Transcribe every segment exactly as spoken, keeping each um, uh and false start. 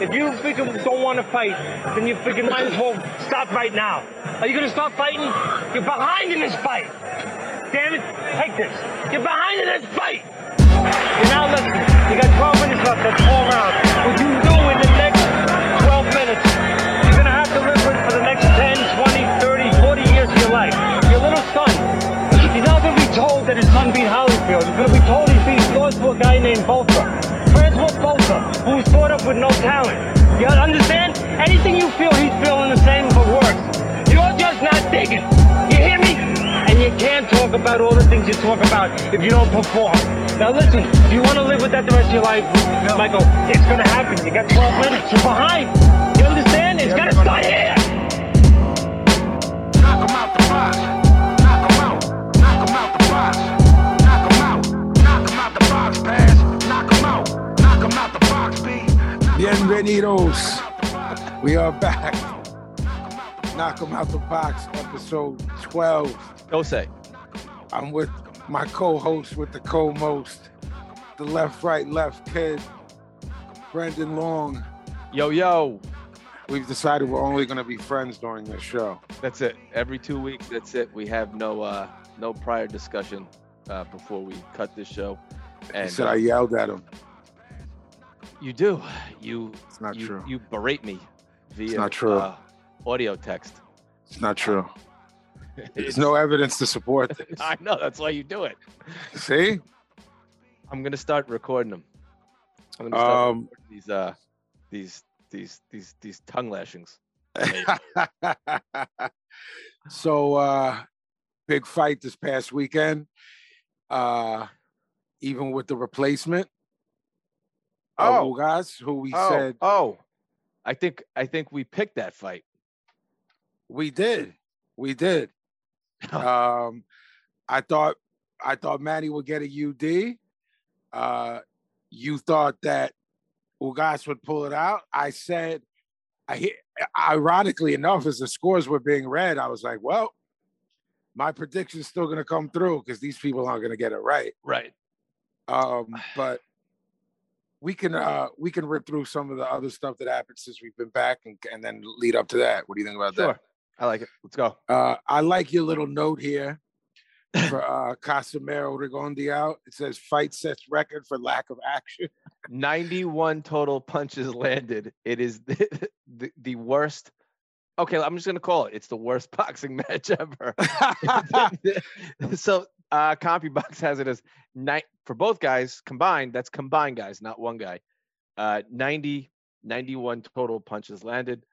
If you freaking don't want to fight, then you freaking might as well stop right now. Are you going to start fighting? You're behind in this fight. Damn it, take this. You're behind in this fight. You're now listening. You got twelve minutes left. That's four rounds. What you do in the next twelve minutes, you're going to have to live with for the next ten, twenty, thirty, forty years of your life. Your little son, he's not going to be told that his son beat Holyfield. He's going to be told he beat lost to a guy named Volta. Who's brought up with no talent. You understand? Anything you feel, he's feeling the same but worse. You're just not digging. You hear me? And you can't talk about all the things you talk about if you don't perform. Now listen, if you want to live with that the rest of your life, no. Michael, it's going to happen. You got twelve minutes. You're behind. You understand? It's got to start here. Knock him out the box. Knock him out. Knock him out the box. Knock him out. Knock him out the box, pass. Knock him out. Bienvenidos. We are back. Knock 'em out the box, episode twelve. Go say. I'm with my co-host with the co-most, the left, right, left kid, Brendan Long. Yo, yo. We've decided we're only going to be friends during this show. That's it. Every two weeks, that's it. We have no uh, no prior discussion uh, before we cut this show. And, he said I yelled at him. You do. You it's not you, true. You berate me via it's not true. Uh, audio text. It's not true. There's no evidence to support this. I know. That's why you do it. See? I'm gonna start recording them. I'm gonna start um, recording these uh these these these these tongue lashings. So uh big fight this past weekend. Uh even with the replacement. Oh, Ugas, who we oh, said. Oh, I think I think we picked that fight. We did, we did. um, I thought I thought Manny would get a U D. Uh, you thought that Ugas would pull it out. I said, I ironically enough, as the scores were being read, I was like, well, my prediction's still going to come through because these people aren't going to get it right. Right. Um, but. We can uh, we can rip through some of the other stuff that happened since we've been back and, and then lead up to that. What do you think about sure. that? I like it. Let's go. Uh, I like your little note here for uh, Casimero Rigondeaux. It says, fight sets record for lack of action. ninety-one total punches landed. It is the, the, the worst. Okay, I'm just going to call it. It's the worst boxing match ever. So... Uh, CompuBox has it as nine for both guys combined. That's combined guys, not one guy. Uh, ninety, ninety-one total punches landed.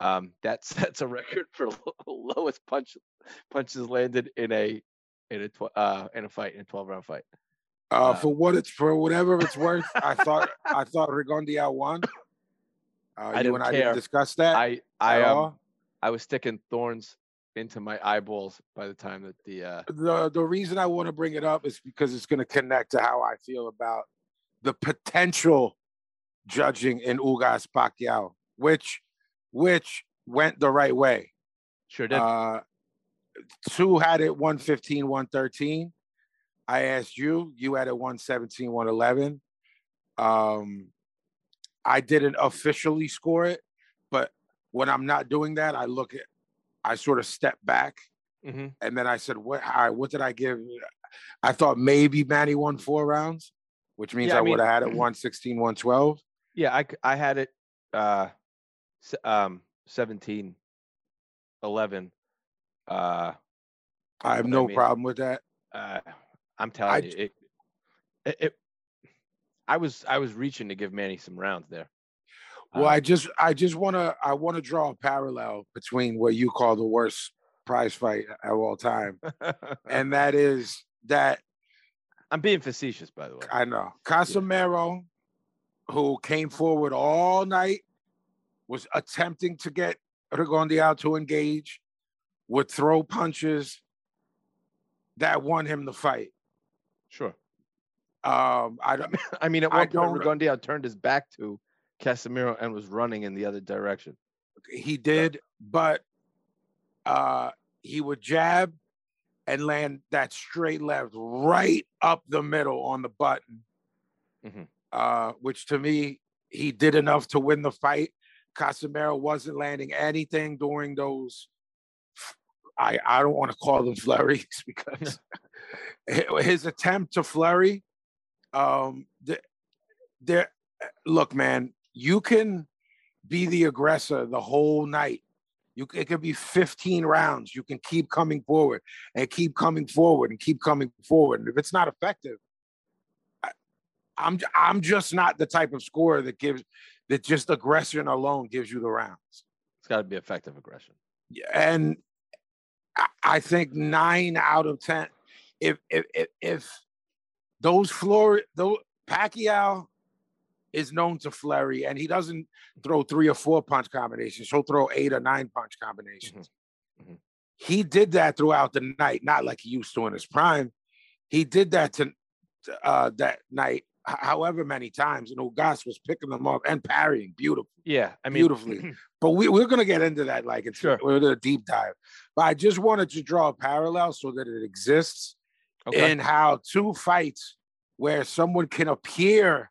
Um, that sets a record for lo- lowest punch punches landed in a in a tw- uh, in a fight in a twelve round fight. Uh, uh, for what it's for, whatever it's worth, I thought I thought Rigondeaux won. Uh, I you and care. I didn't discuss that. I I um, I was sticking thorns into my eyeballs by the time that the uh the the reason I want to bring it up is because it's going to connect to how I feel about the potential judging in Ugas Pacquiao, which which went the right way. Sure did. Uh two had it one fifteen, one thirteen. I asked you, you had it one seventeen, one eleven. Um I didn't officially score it, but when I'm not doing that, I look at I sort of stepped back, mm-hmm. and then I said, "What? I, what did I give?" I thought maybe Manny won four rounds, which means yeah, I, I mean, would have had it one sixteen, one twelve. Yeah, I, I had it uh, um, seventeen, eleven. Uh, I have no I mean, problem with that. Uh, I'm telling I, you, it, it, it. I was I was reaching to give Manny some rounds there. Well, I just I just want to I want to draw a parallel between what you call the worst prize fight of all time. And that is that. I'm being facetious, by the way. I know. Casimero, yeah. who came forward all night, was attempting to get Rigondeaux to engage, would throw punches that won him the fight. Sure. Um, I don't. I mean, at one I point, don't, Rigondeaux turned his back to Casimero and was running in the other direction. He did, but uh, he would jab and land that straight left right up the middle on the button, mm-hmm. uh, which to me he did enough to win the fight. Casimero wasn't landing anything during those, I, I don't want to call them flurries, because his attempt to flurry, um, the, the, look, man, you can be the aggressor the whole night. You, it could be fifteen rounds. You can keep coming forward and keep coming forward and keep coming forward. And if it's not effective, I, I'm I'm just not the type of scorer that gives that just aggression alone gives you the rounds. It's got to be effective aggression. Yeah, and I, I think nine out of ten, if if if, if those floor, those Pacquiao is known to flurry, and he doesn't throw three or four punch combinations. He'll throw eight or nine punch combinations. Mm-hmm. Mm-hmm. He did that throughout the night, not like he used to in his prime. He did that to, uh, that night, however many times, and Ugas was picking them up and parrying beautifully. Yeah, I mean, beautifully. But we, we're going to get into that, like, it's sure. We're going to deep dive. But I just wanted to draw a parallel so that it exists okay. in how two fights where someone can appear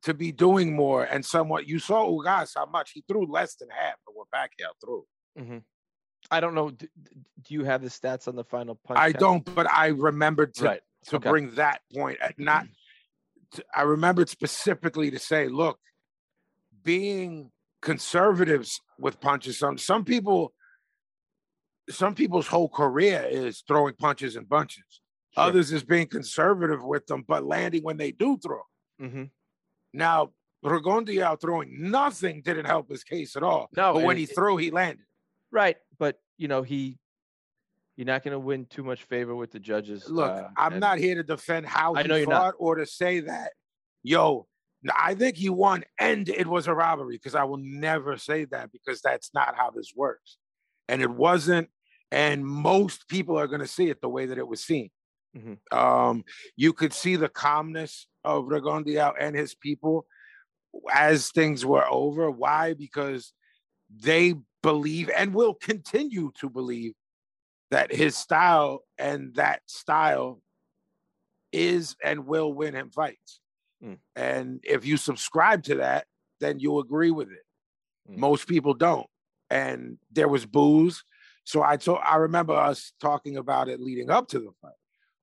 to be doing more, and somewhat, you saw Ugas how much he threw less than half of what Pacquiao threw. Mm-hmm. I don't know. Do, do you have the stats on the final punch? I count? Don't, but I remembered to right. to okay. bring that point. Not, to, I remembered specifically to say, look, being conservatives with punches. Some some people, some people's whole career is throwing punches and bunches. Sure. Others is being conservative with them, but landing when they do throw. Mm-hmm. Now, Rigondeaux throwing nothing didn't help his case at all. No, but when he it, threw, he landed. Right, but, you know, he you're not going to win too much favor with the judges. Look, uh, I'm not here to defend how I he fought or to say that, yo, I think he won and it was a robbery, because I will never say that, because that's not how this works. And it wasn't, and most people are going to see it the way that it was seen. Mm-hmm. Um, you could see the calmness of Rigondeaux and his people as things were over. Why? Because they believe and will continue to believe that his style and that style is and will win him fights. Mm. And if you subscribe to that, then you agree with it. Mm. Most people don't. And there was boos. So I told, I remember us talking about it leading up to the fight.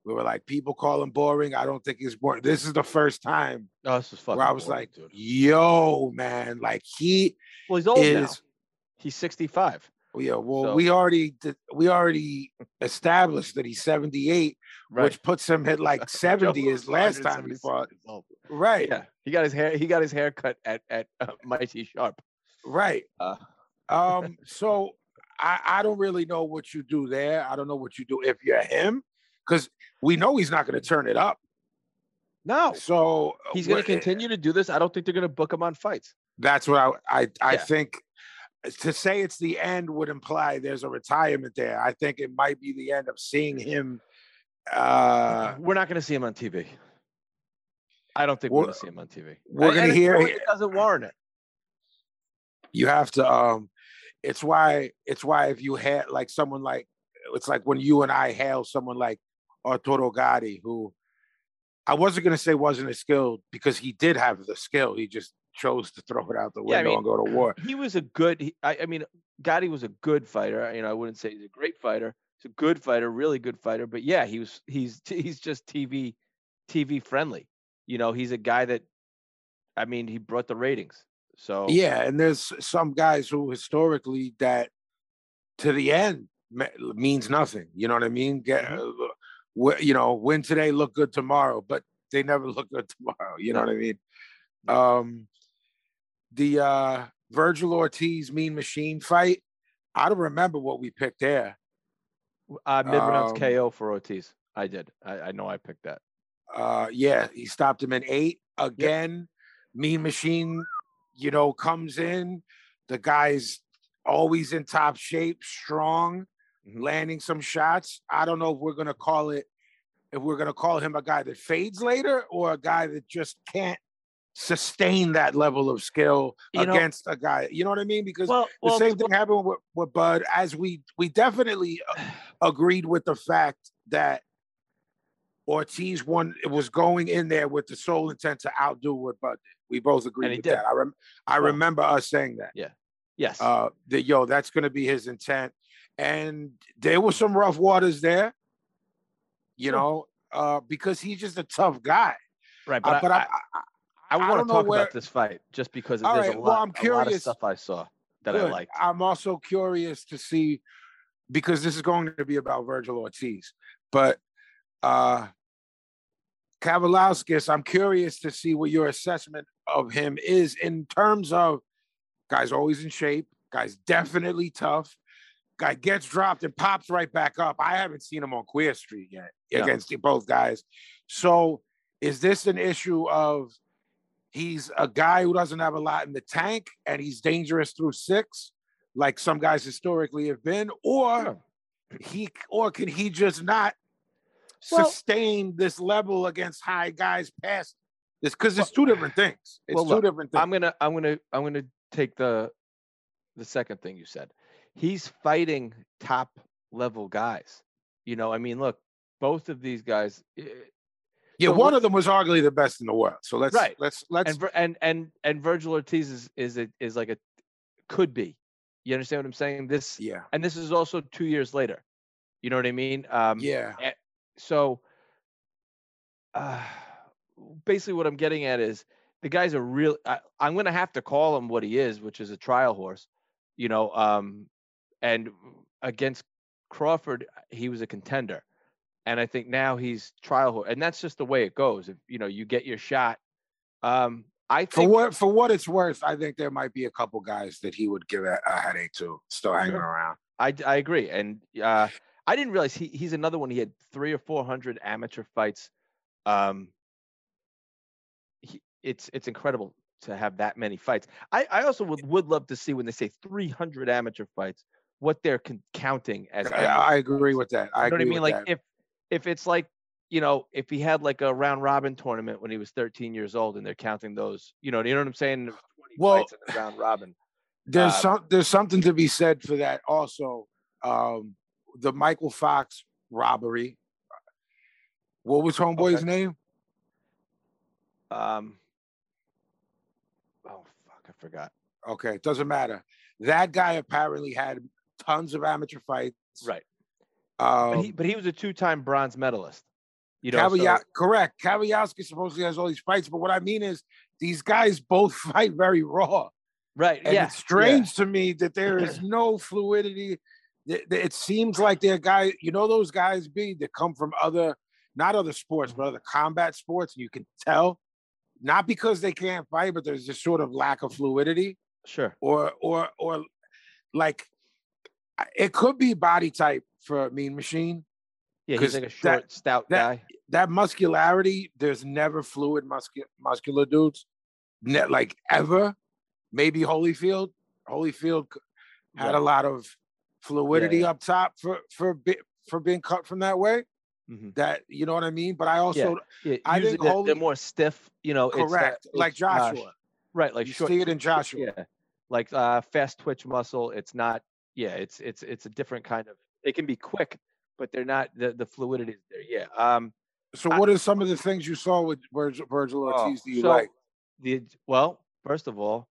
We were like, people call him boring. I don't think he's boring. This is the first time oh, this is fucking where I was boring, like, dude. Yo, man, like he well, he's old is, now. He's sixty-five. Yeah, well, so. we already did, we already established that he's seventy-eight, right. which puts him at like seventy. His last time he fought, right? Yeah, he got his hair. He got his hair cut at at uh, Mighty Sharp, right? Uh. um, so I I don't really know what you do there. I don't know what you do if you're him, because we know he's not going to turn it up. No. So he's going to continue to do this. I don't think they're going to book him on fights. That's what I I, I yeah. think. To say it's the end would imply there's a retirement there. I think it might be the end of seeing him. Uh, We're not going to see him on T V. I don't think we're, we're going to see him on T V. We're going to hear it. Doesn't warrant it. You have to. Um, it's why. It's why if you had like someone like, it's like when you and I hail someone like Arturo Gatti, who I wasn't going to say wasn't as skilled, because he did have the skill. He just chose to throw it out the window yeah, I mean, and go to war. He was a good, he, I, I mean, Gatti was a good fighter. You know, I wouldn't say he's a great fighter. He's a good fighter, really good fighter. But yeah, he was, he's, he's just T V, T V friendly. You know, he's a guy that, I mean, he brought the ratings. So yeah. And there's some guys who historically that to the end means nothing. You know what I mean? Get, mm-hmm. You know, win today, look good tomorrow, but they never look good tomorrow. You know what I mean? Um, the uh, Virgil Ortiz Mean Machine fight, I don't remember what we picked there. Uh, mid-rounds um, K O for Ortiz. I did. I, I know I picked that. Uh, yeah, he stopped him in eight. Again, yep. Mean Machine, you know, comes in. The guy's always in top shape, strong. Mm-hmm. Landing some shots. I don't know if we're going to call it, if we're going to call him a guy that fades later or a guy that just can't sustain that level of skill you against know, a guy. You know what I mean? Because well, the well, same thing happened with, with Bud, as we, we definitely agreed with the fact that Ortiz won. It was going in there with the sole intent to outdo what Bud did. We both agreed with did. that. I, rem- I well, remember us saying that. Yeah. Yes. Uh, that, yo, that's going to be his intent. And there were some rough waters there, you sure. know, uh, because he's just a tough guy. Right. But, uh, I, but I, I, I, I, I want to talk where... about this fight just because there's right, a, lot, well, I'm curious, a lot of stuff I saw that good. I liked. I'm also curious to see, because this is going to be about Virgil Ortiz, but uh, Kavaliauskas, I'm curious to see what your assessment of him is in terms of guy's always in shape, guy's definitely tough, guy gets dropped and pops right back up. I haven't seen him on Queer Street yet yeah. against both guys. So is this an issue of he's a guy who doesn't have a lot in the tank and he's dangerous through six, like some guys historically have been, or he, or can he just not well, sustain this level against high guys past this? Because it's two different things. It's well, two look, different things. I'm gonna, I'm gonna, I'm gonna take the the second thing you said. He's fighting top level guys. You know, I mean, look, both of these guys. It, yeah, so one of them was arguably the best in the world. So let's right. let's let's and and and, and Virgil Ortiz is is it is like a could be. You understand what I'm saying? This yeah, and this is also two years later. You know what I mean? Um, yeah. So, uh, basically, what I'm getting at is the guy's a real. I, I'm going to have to call him what he is, which is a trial horse. You know, um, and against Crawford, he was a contender, and I think now he's trial horse, and that's just the way it goes. If you know, you get your shot. Um, I think for what for what it's worth, I think there might be a couple guys that he would give a, a headache to still hanging sure. around. I, I agree, and uh, I didn't realize he he's another one. He had three or four hundred amateur fights. Um, he, it's it's incredible to have that many fights. I, I also would, would love to see when they say three hundred amateur fights, what they're con- counting as. I, I agree with that. I you know agree what I mean. Like that. if if it's like. You know, if he had like a round robin tournament when he was thirteen years old, and they're counting those, you know, you know what I'm saying? Well, fights in the round robin. There's uh, some, there's something to be said for that. Also, um, the Michael Fox robbery. What was homeboy's okay. name? Um. Oh fuck, I forgot. Okay, it doesn't matter. That guy apparently had tons of amateur fights. Right. Um, but, he, but he was a two-time bronze medalist. You know, Kavali- so- correct. Kavaliauskas supposedly has all these fights, but what I mean is these guys both fight very raw. Right. And yeah. it's strange yeah. to me that there is no fluidity. It seems like they're guys, you know, those guys be that come from other, not other sports, but other combat sports. And you can tell, not because they can't fight, but there's just sort of lack of fluidity. Sure. Or, or, or like, it could be body type for Mean Machine. Yeah, he's like a short, that, stout that, guy. That muscularity, there's never fluid muscu- muscular dudes, ne- like ever. Maybe Holyfield. Holyfield had yeah. a lot of fluidity yeah, yeah. up top for for for being cut from that way. Mm-hmm. That you know what I mean. But I also, yeah. Yeah, I think they're, Holy- they're more stiff. You know, correct. It's that, like it's Joshua, gosh. right? Like you short, see it in Joshua. Yeah, like uh, fast twitch muscle. It's not. Yeah, it's it's it's a different kind of. They can be quick, but they're not the, the fluidity is there. Yeah. Um, so what I, are some of the things you saw with Virgil, Virgil Ortiz? Oh, do you so like? The, well, first of all,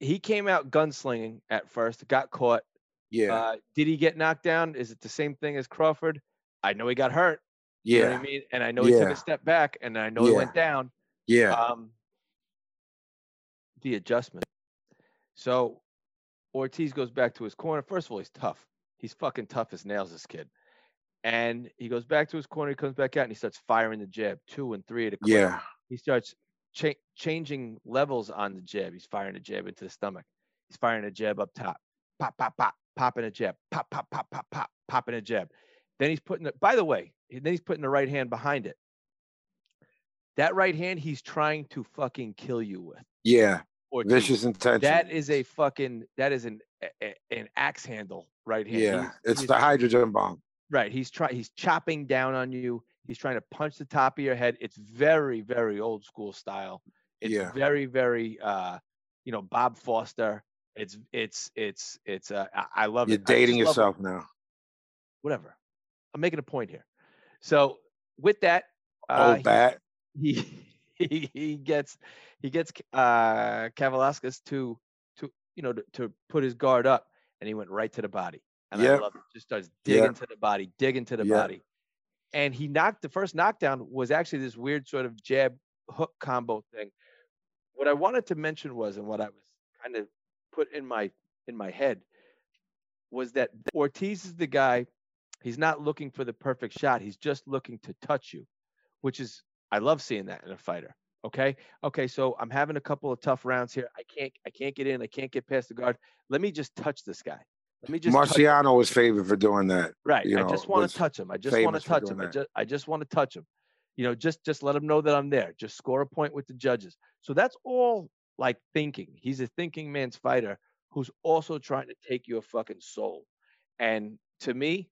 he came out gunslinging at first, got caught. Yeah. Uh, did he get knocked down? Is it the same thing as Crawford? I know he got hurt. Yeah. You know what I mean, and I know he yeah. took a step back, and I know yeah. he went down. Yeah. Um, the adjustment. So Ortiz goes back to his corner. First of all, he's tough. He's fucking tough as nails, this kid. And he goes back to his corner. He comes back out and he starts firing the jab, two and three at a clip. Yeah. He starts cha- changing levels on the jab. He's firing a jab into the stomach. He's firing a jab up top. Pop, pop, pop, popping a jab. Pop, pop, pop, pop, pop, popping a jab. Then he's putting it, by the way, then he's putting the right hand behind it. That right hand he's trying to fucking kill you with. Yeah. Or vicious intention. That is a fucking, that is an, a, an axe handle. Right hand. Yeah, he's, it's he's, the hydrogen bomb. Right. He's trying. He's chopping down on you. He's trying to punch the top of your head. It's very, very old school style. It's yeah. very, very, uh, you know, Bob Foster. It's, it's, it's, it's. Uh, I, I love You're it. You're dating yourself now. Whatever. I'm making a point here. So with that, uh, oh, that. He, he he gets he gets uh, Kavaliauskas to to you know to, to put his guard up, and he went right to the body. And yep. I love it. Just starts digging yep. to the body, digging to the yep. body, and he knocked the first knockdown was actually this weird sort of jab hook combo thing. What I wanted to mention was, and what I was kind of put in my in my head was that Ortiz is the guy. He's not looking for the perfect shot. He's just looking to touch you, which is, I love seeing that in a fighter. Okay. Okay. So I'm having a couple of tough rounds here. I can't, I can't get in. I can't get past the guard. Let me just touch this guy. Let me just. Marciano was favored for doing that. Right. You know, I just want to touch him. I just want to touch him. I just, I just want to touch him. You know, just, just let him know that I'm there. Just score a point with the judges. So that's all like thinking. He's a thinking man's fighter who's also trying to take your fucking soul. And to me,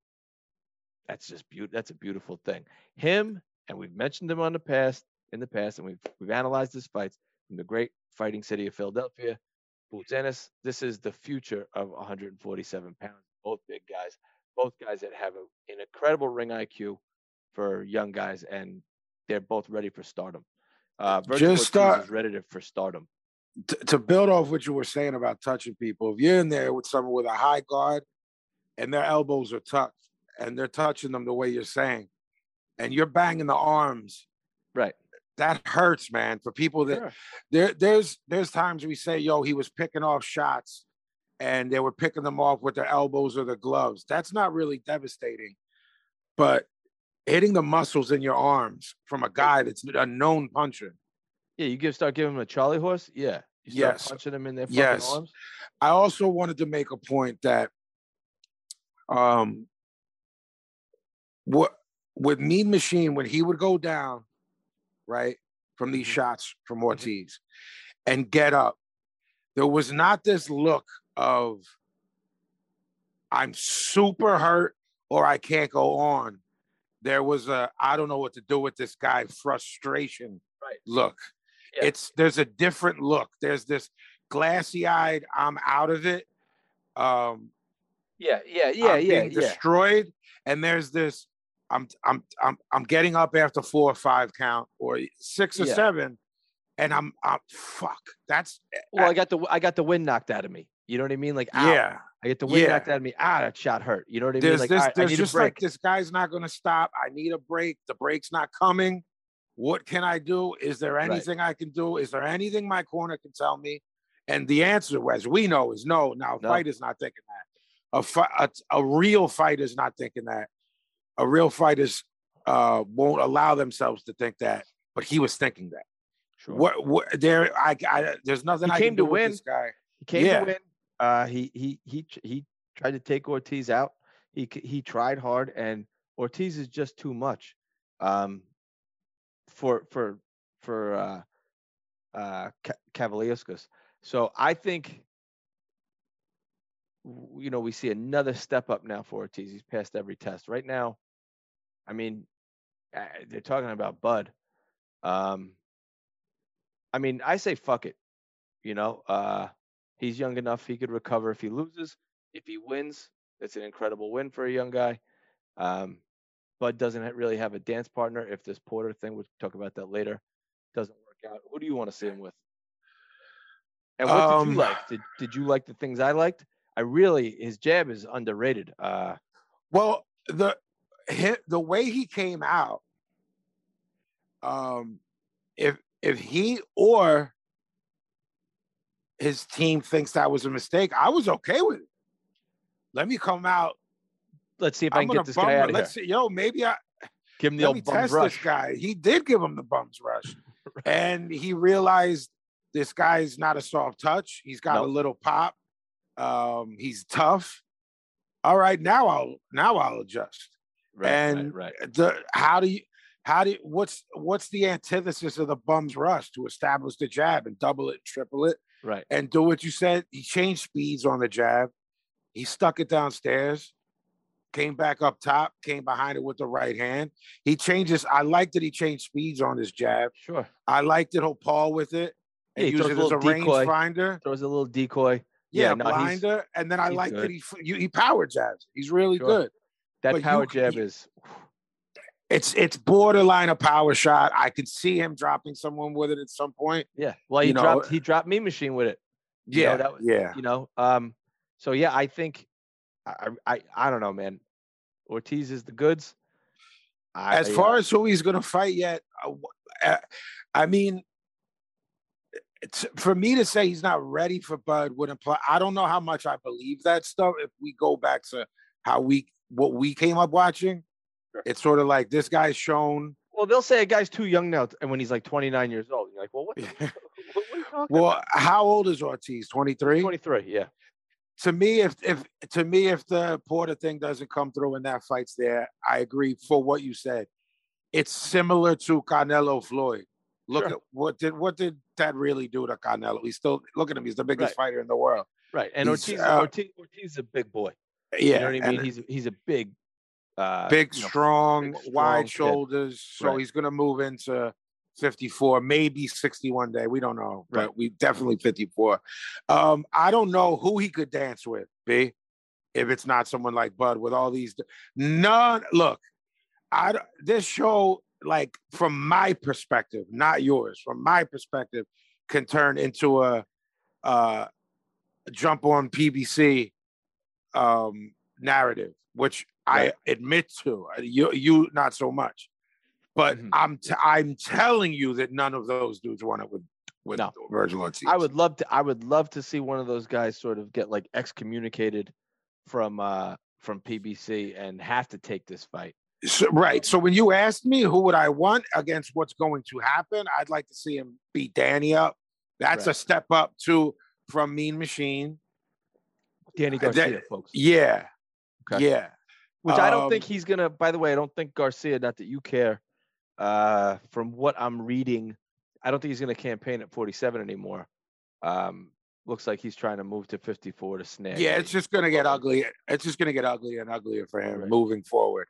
that's just beautiful. That's a beautiful thing. Him, and we've mentioned him on the past, in the past, and we've we've analyzed his fights from the great fighting city of Philadelphia, Boots Ennis. This is the future of one forty-seven pounds. Both big guys, both guys that have a, an incredible ring I Q for young guys, and they're both ready for stardom. Uh, Virgil Ortiz uh, is ready for stardom. To, to build off what you were saying about touching people, if you're in there with someone with a high guard and their elbows are tucked, and they're touching them the way you're saying, and you're banging the arms. Right. That hurts, man. For people that sure. there, there's, there's times we say, yo, he was picking off shots and they were picking them off with their elbows or their gloves. That's not really devastating, but hitting the muscles in your arms from a guy that's a known puncher. Yeah. You give, start giving him a Charlie horse. Yeah. You start yes. punching him in their fucking yes. arms. I also wanted to make a point that, um, What with Mean Machine, when he would go down, right, from these shots from Ortiz and get up, there was not this look of I'm super hurt or I can't go on. There was a I don't know what to do with this guy frustration right. look. Yeah. It's there's a different look. There's this glassy-eyed, I'm out of it. Um yeah, yeah, yeah, I'm yeah, being yeah. destroyed. And there's this I'm I'm I'm I'm getting up after four or five count or six or yeah. seven, and I'm I'm fuck. That's well, I, I got the I got the wind knocked out of me. You know what I mean? Like ow. yeah, I get the wind yeah. knocked out of me. Ah, that shot hurt. You know what I there's mean? Like, this, right, there's I need just a break. Like this guy's not gonna stop. I need a break. The break's not coming. What can I do? Is there anything right. I can do? Is there anything my corner can tell me? And the answer, as we know, is no. Now, no. Fighter's not thinking that. A fi- a, a real fighter's not thinking that. A real fighters uh, won't allow themselves to think that, but he was thinking that. Sure. What, what there? I, I there's nothing. He I came can do to win. With this guy. He came yeah. to win. Uh, he he he he tried to take Ortiz out. He he tried hard, and Ortiz is just too much. Um, for for for uh, uh, Kavaliauskas. So I think. You know, we see another step up now for Ortiz. He's passed every test right now. I mean, they're talking about Bud. Um, I mean, I say fuck it. You know, uh, he's young enough. He could recover if he loses. If he wins, it's an incredible win for a young guy. Um, Bud doesn't really have a dance partner. If this Porter thing, we'll talk about that later, doesn't work out, who do you want to see him with? And what um, did you like? Did, did you like the things I liked? I really, his jab is underrated. Uh, well, the the way he came out, um, if if he or his team thinks that was a mistake, I was okay with it. Let me come out. Let's see if I'm I can get this guy out of Let's here. See, yo, maybe I give him the let old me bum test rush. This guy. He did give him the bum's rush, right. and he realized this guy's not a soft touch. He's got nope. a little pop. Um, he's tough. All right, now I'll now I'll adjust. Right, and right, right. The, how do you how do you, what's what's the antithesis of the bum's rush? To establish the jab and double it, triple it, right? And do what you said. He changed speeds on the jab. He stuck it downstairs, came back up top, came behind it with the right hand. He changes. I like that he changed speeds on his jab. Sure. I like that he'll paw with it and yeah, use it as a rangefinder. Throws a little decoy. Yeah, yeah no, blinder, and then I like good. that he he power jabs. He's really sure. good. That but power you, jab you, is It's it's borderline a power shot. I could see him dropping someone with it at some point. Yeah. Well, he you dropped know. he dropped Mean Machine with it. Yeah. You know, that was, yeah. You know. Um. So yeah, I think I I I don't know, man. Ortiz is the goods. I, as far yeah. as who he's gonna fight yet, I, I mean, it's, for me to say he's not ready for Bud would imply I don't know how much I believe that stuff. If we go back to how we what we came up watching. It's sort of like this guy's shown. Well, they'll say a guy's too young now, and when he's like twenty-nine years old, you're like, well, what? The, what, what are you talking well, about? How old is Ortiz? twenty-three twenty-three yeah. To me, if if to me, if the Porter thing doesn't come through and that fight's there, I agree for what you said. It's similar to Canelo Floyd. Look sure. at what did what did that really do to Canelo? He's still look at him. He's the biggest right. fighter in the world. Right, and he's, Ortiz, uh, Ortiz, Ortiz is a big boy. Yeah, you know what I mean. He's he's a big. Uh, big, strong, know, big, strong, wide shoulders. Kid. So right. he's going to move into fifty-four, maybe sixty one day. We don't know, right. but we definitely fifty-four. Um, I don't know who he could dance with, B, if it's not someone like Bud with all these. None. Look, I, this show, like from my perspective, not yours, from my perspective, can turn into a, uh, a jump on P B C um, narrative, which I admit to you, you not so much, but mm-hmm. I'm t- I'm telling you that none of those dudes won it with with no. Virgil Ortiz. I would love to. I would love to see one of those guys sort of get like excommunicated from uh, from P B C and have to take this fight. So, right. So when you asked me who would I want against what's going to happen, I'd like to see him beat Danny up. That's right. a step up to from Mean Machine. Danny Garcia, that, folks. Yeah. Okay. Yeah. Which I don't um, think he's going to, by the way, I don't think Garcia, not that you care, uh, from what I'm reading, I don't think he's going to campaign at forty-seven anymore. Um, looks like he's trying to move to fifty-four to snag. Yeah, it's just going to get ugly. It's just going to get uglier and uglier for him right. moving forward.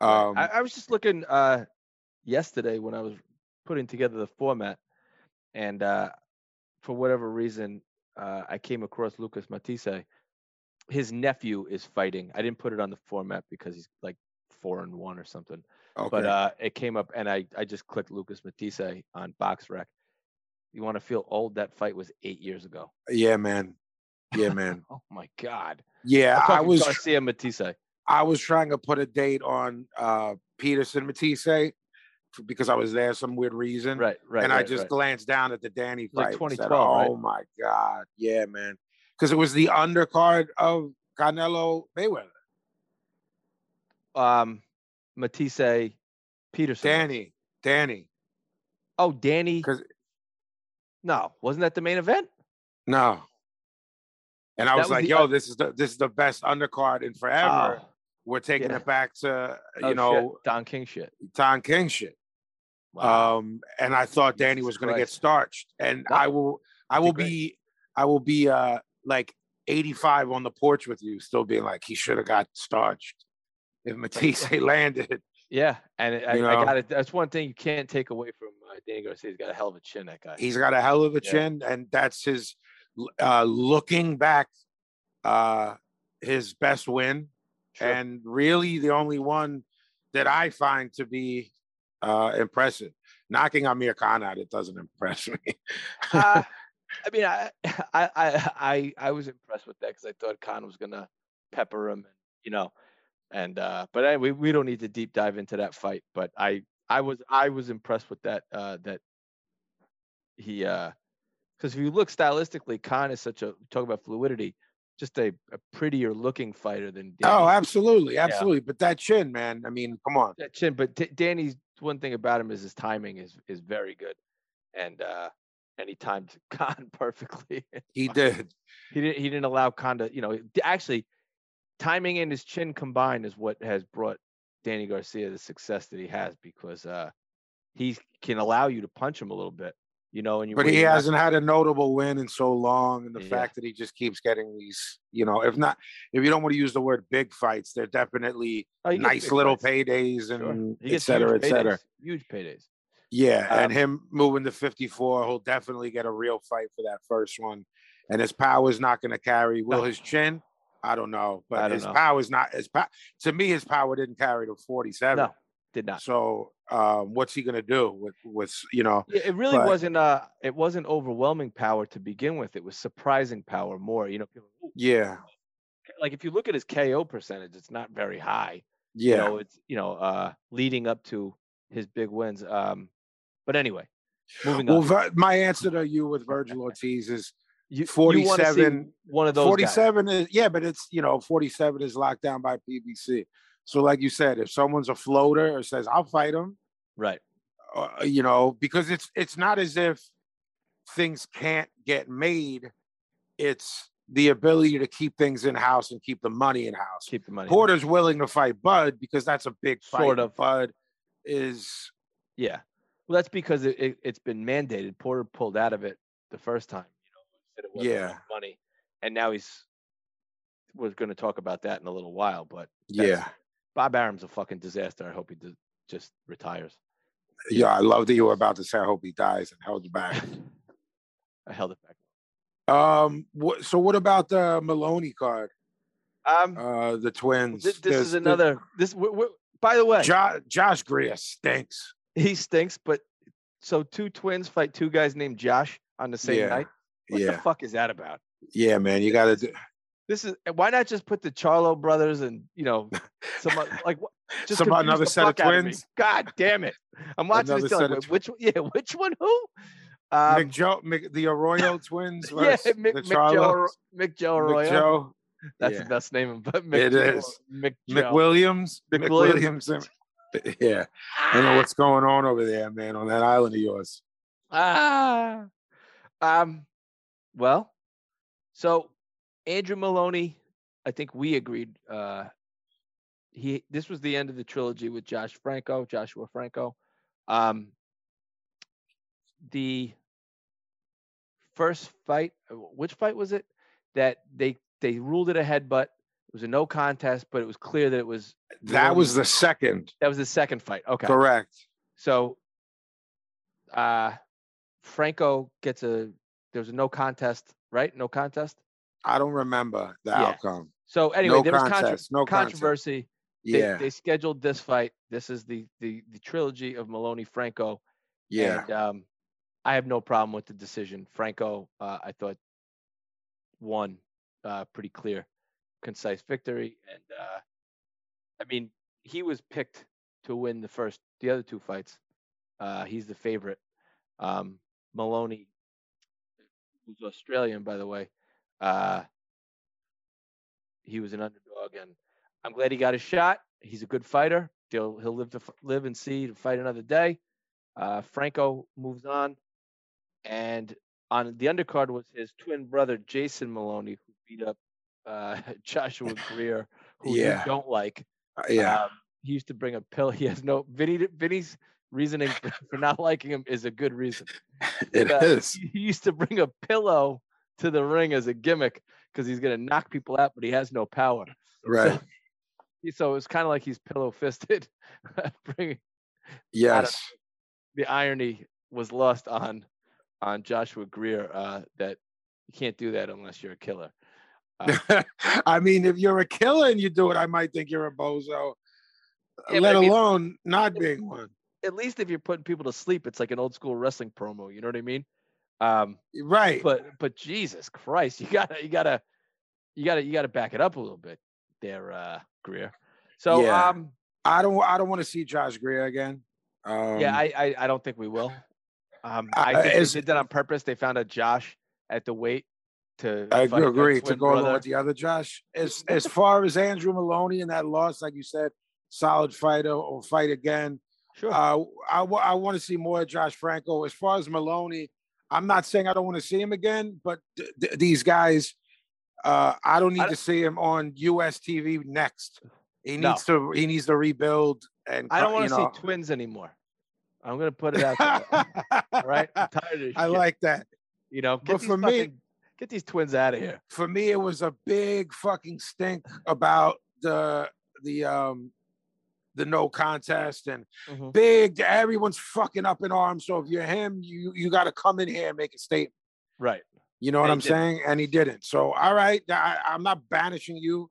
Um, I, I was just looking uh, yesterday when I was putting together the format, and uh, for whatever reason, uh, I came across Lucas Matthysse. His nephew is fighting. I didn't put it on the format because he's like four and one or something. Okay. But uh, it came up, and I, I just clicked Lucas Matthysse on BoxRec. You want to feel old? That fight was eight years ago. Yeah, man. Yeah, man. Oh my God. Yeah, I was Garcia Matthysse. I was trying to put a date on uh, Peterson Matthysse because I was there for some weird reason. Right, right. And right, I just right. glanced down at the Danny fight. Like twenty twelve. Said, oh right? my God. Yeah, man. Because it was the undercard of Canelo Mayweather. Um, Matthysse Peterson. Danny. Danny. Oh, Danny. No. Wasn't that the main event? No. And I was, was like, the, yo, uh, this is the this is the best undercard in forever. Uh, We're taking yeah. it back to, you oh, know. Shit. Don King shit. Don King shit. Wow. Um, and I thought Jesus Danny was going to get starched. And wow. I will, I will be, I will be, uh, like eighty-five on the porch with you, still being like, he should have got starched if Matthysse landed. Yeah, and it, I, I got it. That's one thing you can't take away from uh, Danny Garcia. He's got a hell of a chin, that guy. He's got a hell of a yeah. chin, and that's his, uh, looking back, uh, his best win, sure. and really the only one that I find to be uh, impressive. Knocking Amir Khan out, it doesn't impress me. uh, I mean, I, I, I, I was impressed with that because I thought Khan was gonna pepper him, and, you know, and uh, but anyway, we don't need to deep dive into that fight. But I, I was, I was impressed with that. Uh, that he, because uh, if you look stylistically, Khan is such a talk about fluidity, just a, a prettier looking fighter than Danny. Oh, absolutely, absolutely. Yeah. But that chin, man. I mean, come on. That chin, but t- Danny's one thing about him is his timing is is very good, and. uh And he timed Khan perfectly. He did. He didn't. He didn't allow Khan to. You know, actually, timing and his chin combined is what has brought Danny Garcia the success that he has, because uh, he can allow you to punch him a little bit. You know, and you. But he hasn't had a notable win in so long, and the yeah. fact that he just keeps getting these. You know, if not, if you don't want to use the word big fights, they're definitely oh, nice little fights. Paydays and sure. et cetera, et cetera. Huge paydays. Yeah, um, and him moving to fifty-four, he'll definitely get a real fight for that first one. And his power is not going to carry. Will no. his chin? I don't know. But don't his know. power is not as power. To me, his power didn't carry to forty-seven. No, Did not. So um, what's he going to do with, with, you know, it really but, wasn't uh it wasn't overwhelming power to begin with. It was surprising power more, you know. People, yeah. Like if you look at his K O percentage, it's not very high. Yeah. You know, it's, you know, uh, leading up to his big wins. Um, but anyway, moving well, on. My answer to you with Virgil Ortiz is you, forty-seven. You want to see one of those forty-seven guys. Is, yeah, but it's, you know, forty-seven is locked down by P B C. So like you said, if someone's a floater or says, I'll fight him. Right. Uh, you know, because it's, it's not as if things can't get made. It's the ability to keep things in house and keep the money in house. Keep the money. Porter's willing to fight Bud because that's a big fight. Sort of. Bud is. Yeah. Well, that's because it, it, it's been mandated. Porter pulled out of it the first time. You know, said it wasn't money. And now he's, we're going to talk about that in a little while, but yeah. Bob Arum's a fucking disaster. I hope he do, just retires. Yeah, I love that you were about to say, I hope he dies, and held it back. I held it back. Um. What, so what about the Maloney card? Um. Uh, the twins. Th this There's, is another. The, this. We're, we're, by the way, Jo Josh Greer stinks. He stinks. But so two twins fight two guys named Josh on the same yeah. night. What yeah. the fuck is that about? Yeah, man, you gotta do. This is why not just put the Charlo brothers and, you know, some like just some another set of twins. Of God damn it! I'm watching another this. Set like, which yeah, which one? Who? Um, Mick Joe, Mick, the Arroyo twins. Yeah, Mick, the Mick, Joe, Mick Joe Arroyo. Mick Joe. That's yeah. the best name, but Mick it Joe, is Mick, Mick Williams. Mick, Mick Williams. Williams. Yeah, I don't know what's going on over there, man, on that island of yours. Ah, um, well, so. Andrew Maloney, I think we agreed. Uh, he this was the end of the trilogy with Josh Franco, Joshua Franco. Um, the first fight, which fight was it? That they they ruled it a headbutt. It was a no contest, but it was clear that it was. That was the second. That was the second fight. Okay, correct. So, uh, Franco gets a. There was a no contest, right? No contest. I don't remember the yeah. outcome. So anyway, no there was contest, contro no controversy. They, yeah, they scheduled this fight. This is the the the trilogy of Maloney Franco. Yeah, and, um, I have no problem with the decision. Franco, uh, I thought, won uh, pretty clear, concise victory. And uh, I mean, he was picked to win the first, the other two fights. Uh, he's the favorite. Um, Maloney, who's Australian, by the way. Uh, he was an underdog, and I'm glad he got his shot. He's a good fighter. He'll he'll live to live and see to fight another day. Uh, Franco moves on, and on the undercard was his twin brother Jason Maloney, who beat up uh, Joshua Greer, who yeah. you don't like. Uh, yeah, um, he used to bring a pill. He has no Vinny. Vinny's reasoning for not liking him is a good reason. It uh, is. He used to bring a pillow to the ring as a gimmick because he's going to knock people out, but he has no power. Right. So, so it's kind of like he's pillow fisted. Bringing, yes. The irony was lost on, on Joshua Greer uh, that you can't do that unless you're a killer. Uh, I mean, if you're a killer and you do it, I might think you're a bozo, yeah, let I mean, alone not if, being one. At least if you're putting people to sleep, it's like an old school wrestling promo. You know what I mean? Um, right. But, but Jesus Christ, you gotta, you gotta, you gotta, you gotta back it up a little bit there, uh, Greer. So, yeah. um, I don't, I don't want to see Josh Greer again. Um, yeah, I, I, I don't think we will. Um, I uh, think they did that on purpose. They found a Josh at the weight to, I agree to go along with the other Josh. As, as far as Andrew Maloney and that loss, like you said, solid fighter or fight again. Sure. Uh, I, I want to see more of Josh Franco. As far as Maloney, I'm not saying I don't want to see him again, but th th these guys, uh, I don't need I don't, to see him on U S T V next. He needs no. to he needs to rebuild. And I don't want to know. see twins anymore. I'm gonna put it out there. All right, I'm tired of this I shit. Like that. You know, get but for fucking, me, get these twins out of here. For me, it was a big fucking stink about the the um. the no contest and mm-hmm. big, everyone's fucking up in arms. So if you're him, you you got to come in here and make a statement, right? You know what and I'm saying? And he didn't. So all right, I, I'm not banishing you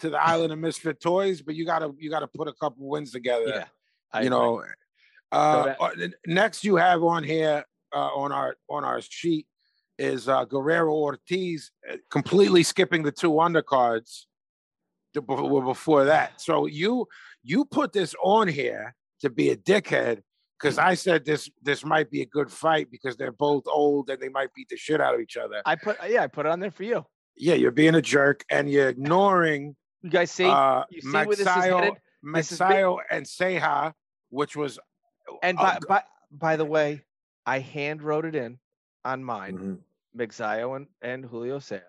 to the island of misfit toys, but you gotta you gotta put a couple wins together yeah. I you agree. know, uh, next you have on here uh, on our on our sheet is uh, Guerrero Ortiz, completely skipping the two undercards before that. So you you put this on here to be a dickhead, because I said this this might be a good fight because they're both old and they might beat the shit out of each other. I put yeah, I put it on there for you. Yeah, you're being a jerk and you're ignoring. You guys see, uh, you see Masayo, where this is headed? Masayo and Ceja, which was. And by, uh, by by the way, I hand wrote it in on mine. Mm-hmm. Masayo and, and Julio Ceja.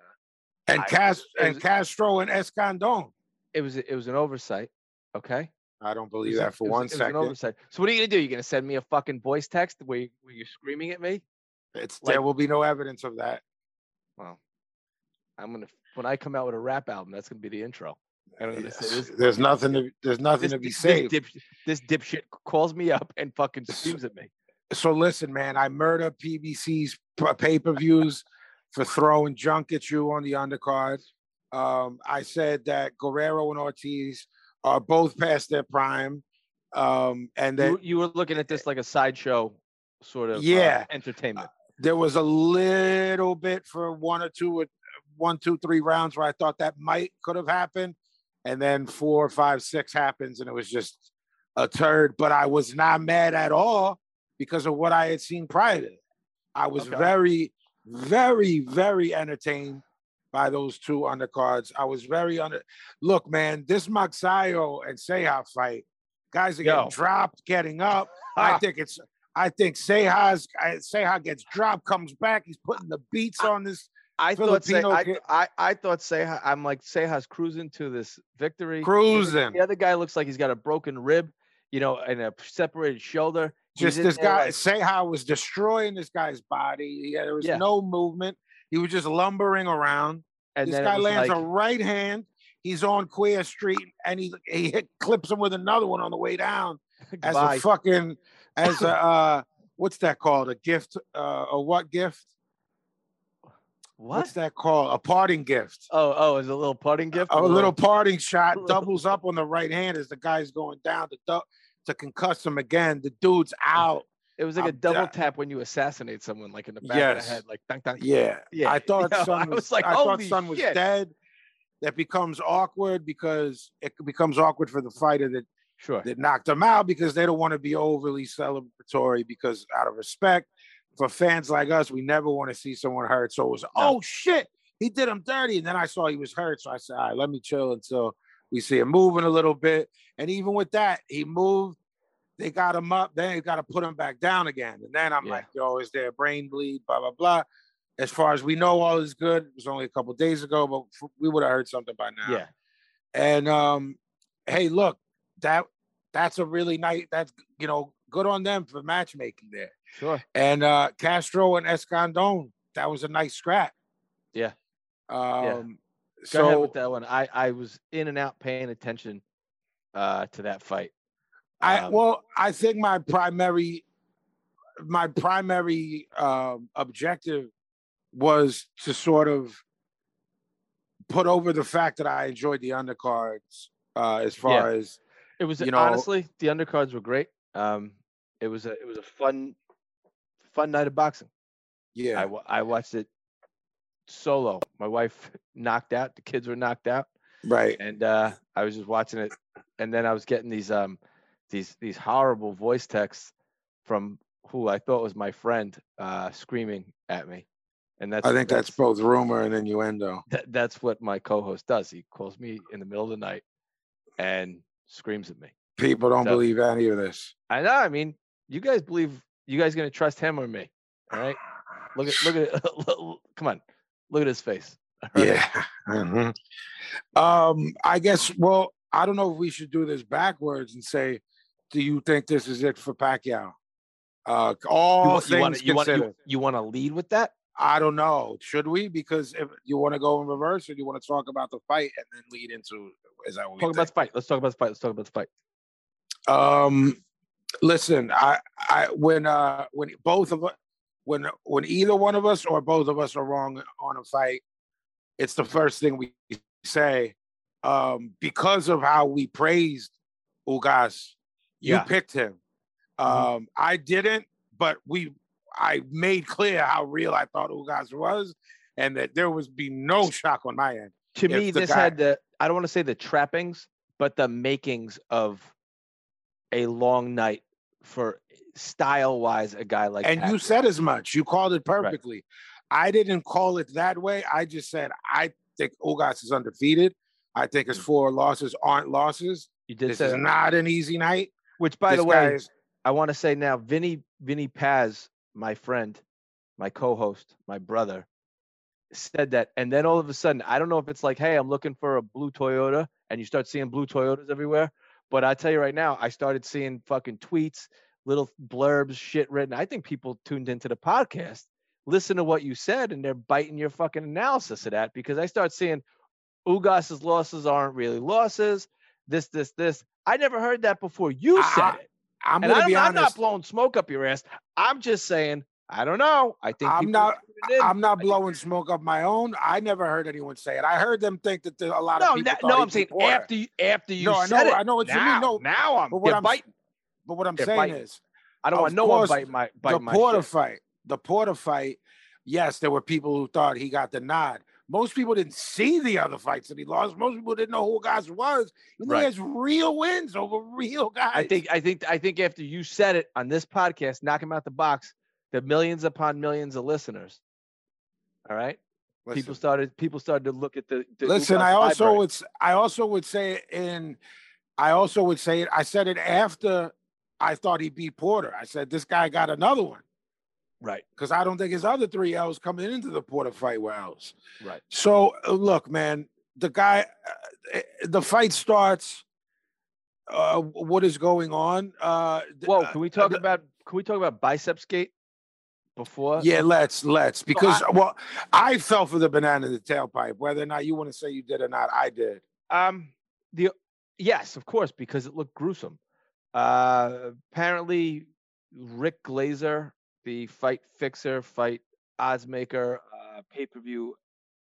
And I, Cast and was, Castro and Escandon. It was it was an oversight. Okay. I don't believe that for one second. It was an oversight. So what are you gonna do? You're gonna send me a fucking voice text where, you, where you're screaming at me? It's like, there will be no evidence of that. Well, I'm gonna when I come out with a rap album, that's gonna be the intro. And yes. say, this, there's nothing to there's nothing this, to be this, saved. This, dip, this dipshit calls me up and fucking screams at me. So listen, man, I murder P B C's pay per views for throwing junk at you on the undercard. Um, I said that Guerrero and Ortiz are both past their prime. Um, and then you, you were looking at this like a sideshow sort of yeah. uh, entertainment. Uh, there was a little bit for one or two, one, two, three rounds where I thought that might could have happened. And then four, five, six happens. And it was just a turd, but I was not mad at all because of what I had seen prior to that. I was okay. very, very, very entertained by those two undercards. I was very under. Look, man, this Masayo and Ceja fight, guys are getting Yo. dropped, getting up. I think it's. I think Ceja's Ceja gets dropped, comes back. He's putting the beats on this. I Filipino thought. Ceja, I, I I thought Ceja. I'm like Ceja's cruising to this victory. Cruising. The other guy looks like he's got a broken rib, you know, and a separated shoulder. Just he's this guy. Like, Ceja was destroying this guy's body. Yeah, there was yeah. no movement. He was just lumbering around. And this guy lands like, a right hand. He's on Queer Street, and he he hit, clips him with another one on the way down. As bye. a fucking, as a uh, what's that called? A gift? Uh, a what gift? What? What's that called? A parting gift. Oh, oh, is a little parting gift. A, a little, little parting shot doubles up on the right hand as the guy's going down to du- to concuss him again. The dude's out. It was like I'm a double d- tap when you assassinate someone, like in the back yes. of the head, like dunk, dunk. Yeah. yeah. I thought Yo, Son was, I was like, I thought Son was dead. That becomes awkward because it becomes awkward for the fighter that sure. that knocked him out, because they don't want to be overly celebratory, because out of respect for fans like us, we never want to see someone hurt. So it was, no. oh shit, he did him dirty. And then I saw he was hurt. So I said, all right, let me chill until we see him moving a little bit. And even with that, he moved. They got him up, then they got to put him back down again. And then I'm yeah. like, yo, is there a brain bleed, blah, blah, blah. As far as we know, all is good. It was only a couple of days ago, but we would have heard something by now. Yeah. And, um, hey, look, that that's a really nice, that's, you know, good on them for matchmaking there. Sure. And uh, Castro and Escandon, that was a nice scrap. Yeah. Um, yeah. So go ahead with that one. I, I was in and out paying attention uh, to that fight. I well, I think my primary, my primary um, objective was to sort of put over the fact that I enjoyed the undercards. Uh, as far yeah. as it was, you know, honestly, the undercards were great. Um, it was a it was a fun, fun night of boxing. Yeah, I, I watched it solo. My wife knocked out. The kids were knocked out. Right, and uh, I was just watching it, and then I was getting these um. these these horrible voice texts from who I thought was my friend uh, screaming at me. And that's I think that's, that's both rumor and innuendo. That, that's what my co-host does. He calls me in the middle of the night and screams at me. People don't so, believe any of this. I know. I mean, you guys believe, you guys going to trust him or me? All right. Look at, look at, come on. Look at his face. Right. Yeah. Mm-hmm. Um, I guess, well, I don't know if we should do this backwards and say, do you think this is it for Pacquiao? Uh, all you, things you wanna, considered. You want to you wanna lead with that? I don't know. Should we? Because if you want to go in reverse, or do you want to talk about the fight and then lead into is that what talk we about think? the fight? Let's talk about the fight. Let's talk about the fight. Um, listen, I, I when uh when both of us when when either one of us or both of us are wrong on a fight, it's the first thing we say. Um, because of how we praised Ugas You yeah. picked him. Mm-hmm. Um, I didn't, but we I made clear how real I thought Ugas was, and that there would be no shock on my end. To me, this guy... had the, I don't want to say the trappings, but the makings of a long night for style-wise a guy like that. And Patrick. You said as much. You called it perfectly. Right. I didn't call it that way. I just said, I think Ugas is undefeated. I think his four losses aren't losses. You did this say is that. Not an easy night. Which, by this the way, is... I want to say now, Vinny, Vinny Paz, my friend, my co-host, my brother, said that. And then all of a sudden, I don't know if it's like, hey, I'm looking for a blue Toyota, and you start seeing blue Toyotas everywhere. But I tell you right now, I started seeing fucking tweets, little blurbs, shit written. I think people tuned into the podcast, listen to what you said, and they're biting your fucking analysis of that, because I start seeing Ugas's losses aren't really losses. This, this, this. I never heard that before. You said I, it. I'm going to be honest. I'm not blowing smoke up your ass. I'm just saying, I don't know. I think I'm not. I'm not blowing smoke up my own. I never heard anyone say it. I heard them think that there, a lot of people. No, no, I'm saying after you, after you said it. I know what you mean. No, now I'm. But what I'm biting. But what I'm saying is, I don't want no one biting my. The Porter fight. The Porter fight. Yes, there were people who thought he got the nod. Most people didn't see the other fights that he lost. Most people didn't know who guys was. He right. has real wins over real guys. I think. I think. I think after you said it on this podcast, knock him out the box. The millions upon millions of listeners. All right. Listen. People started people started to look at the, the Listen, Ugas I also library. would I also would say it in I also would say it. I said it after I thought he beat Porter. I said this guy got another one. Right. Because I don't think his other three L's coming into the Porter fight were L's. Right. So look, man, the guy uh, the fight starts. Uh, what is going on? Uh Whoa, can we talk uh, about can we talk about biceps gate? Before yeah let's let's because so I, well I fell for the banana in the tailpipe, whether or not you want to say you did or not. I did um the yes of course because it looked gruesome. Uh apparently Rick Glazer, the fight fixer, fight odds maker, uh pay-per-view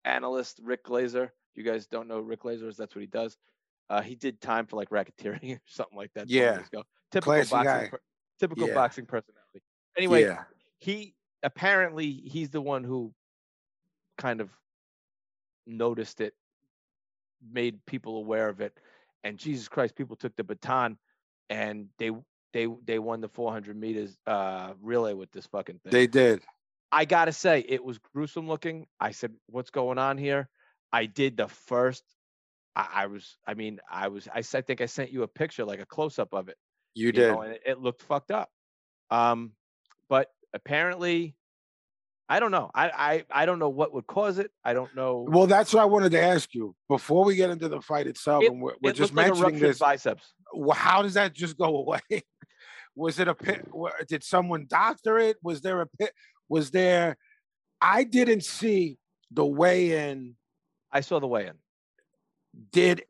analyst, Rick Glazer, if you guys don't know Rick Glazer is, that's what he does. Uh he did time for like racketeering or something like that. Yeah, typical Classy boxing per, typical yeah. boxing personality anyway. Yeah. He apparently he's the one who kind of noticed it, made people aware of it, and Jesus Christ, people took the baton and they they they won the four hundred meters uh, relay with this fucking thing. They did. I gotta say, it was gruesome looking. I said, "What's going on here?" I did the first. I, I was. I mean, I was. I, I think I sent you a picture, like a close up of it. You, you did, know, and it, it looked fucked up. Um, but. Apparently, I don't know. I, I I don't know what would cause it. I don't know. Well, that's what I wanted to ask you before we get into the fight itself. It, and we're, we're it just mentioning like this. Biceps. Well, how does that just go away? Was it a pit? Did someone doctor it? Was there a pit? Was there? I didn't see the weigh-in. I saw the weigh-in. Did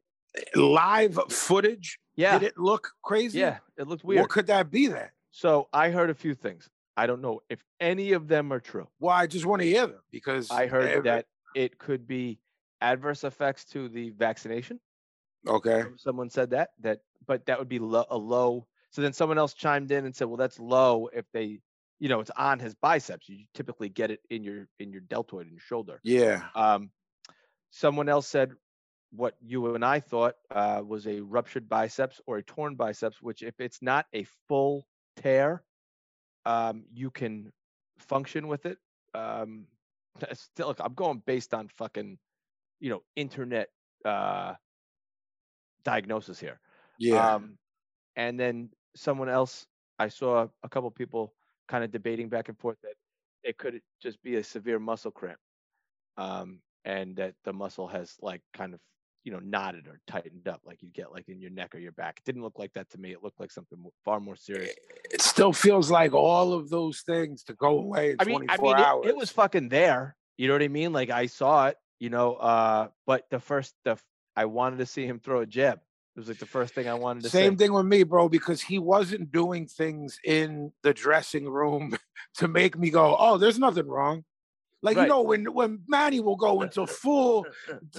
live footage? Yeah. Did it look crazy? Yeah, it looked weird. What could that be then? So I heard a few things. I don't know if any of them are true. Well, I just want to hear them because I heard every... that it could be adverse effects to the vaccination. Okay. Someone said that, that, but that would be lo- a low. So then someone else chimed in and said, well, that's low. If they, you know, it's on his biceps. You typically get it in your, in your deltoid, in your shoulder. Yeah. Um, someone else said what you and I thought uh, was a ruptured biceps or a torn biceps, which if it's not a full tear, Um, you can function with it. Um, still, look, I'm going based on fucking, you know, internet uh, diagnosis here. Yeah. Um, and then someone else, I saw a couple of people kind of debating back and forth that it could just be a severe muscle cramp, um, and that the muscle has like kind of, you know, knotted or tightened up like you get like in your neck or your back. It didn't look like that to me. It looked like something far more serious. It still feels like all of those things to go away in I mean, twenty-four I mean, hours. It, it was fucking there. You know what I mean? Like I saw it, you know, uh, but the first, the, I wanted to see him throw a jab. It was like the first thing I wanted to see. Same say. thing with me, bro, because he wasn't doing things in the dressing room to make me go, oh, there's nothing wrong. Like, right. you know, when, when Manny will go into full,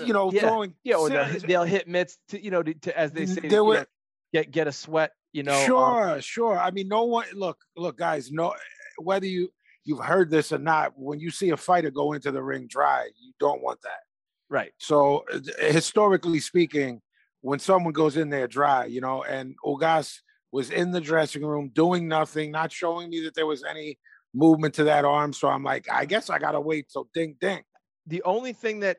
you know, yeah. throwing. Yeah, or they'll, they'll hit mitts, to, you know, to, to, as they say, were, you know, get get a sweat, you know. Sure, um, sure. I mean, no one, look, look, guys, no, whether you, you've heard this or not, when you see a fighter go into the ring dry, you don't want that. Right. So historically speaking, when someone goes in there dry, you know, and Ugas was in the dressing room doing nothing, not showing me that there was any movement to that arm. So I'm like, I guess I got to wait. So ding, ding. The only thing that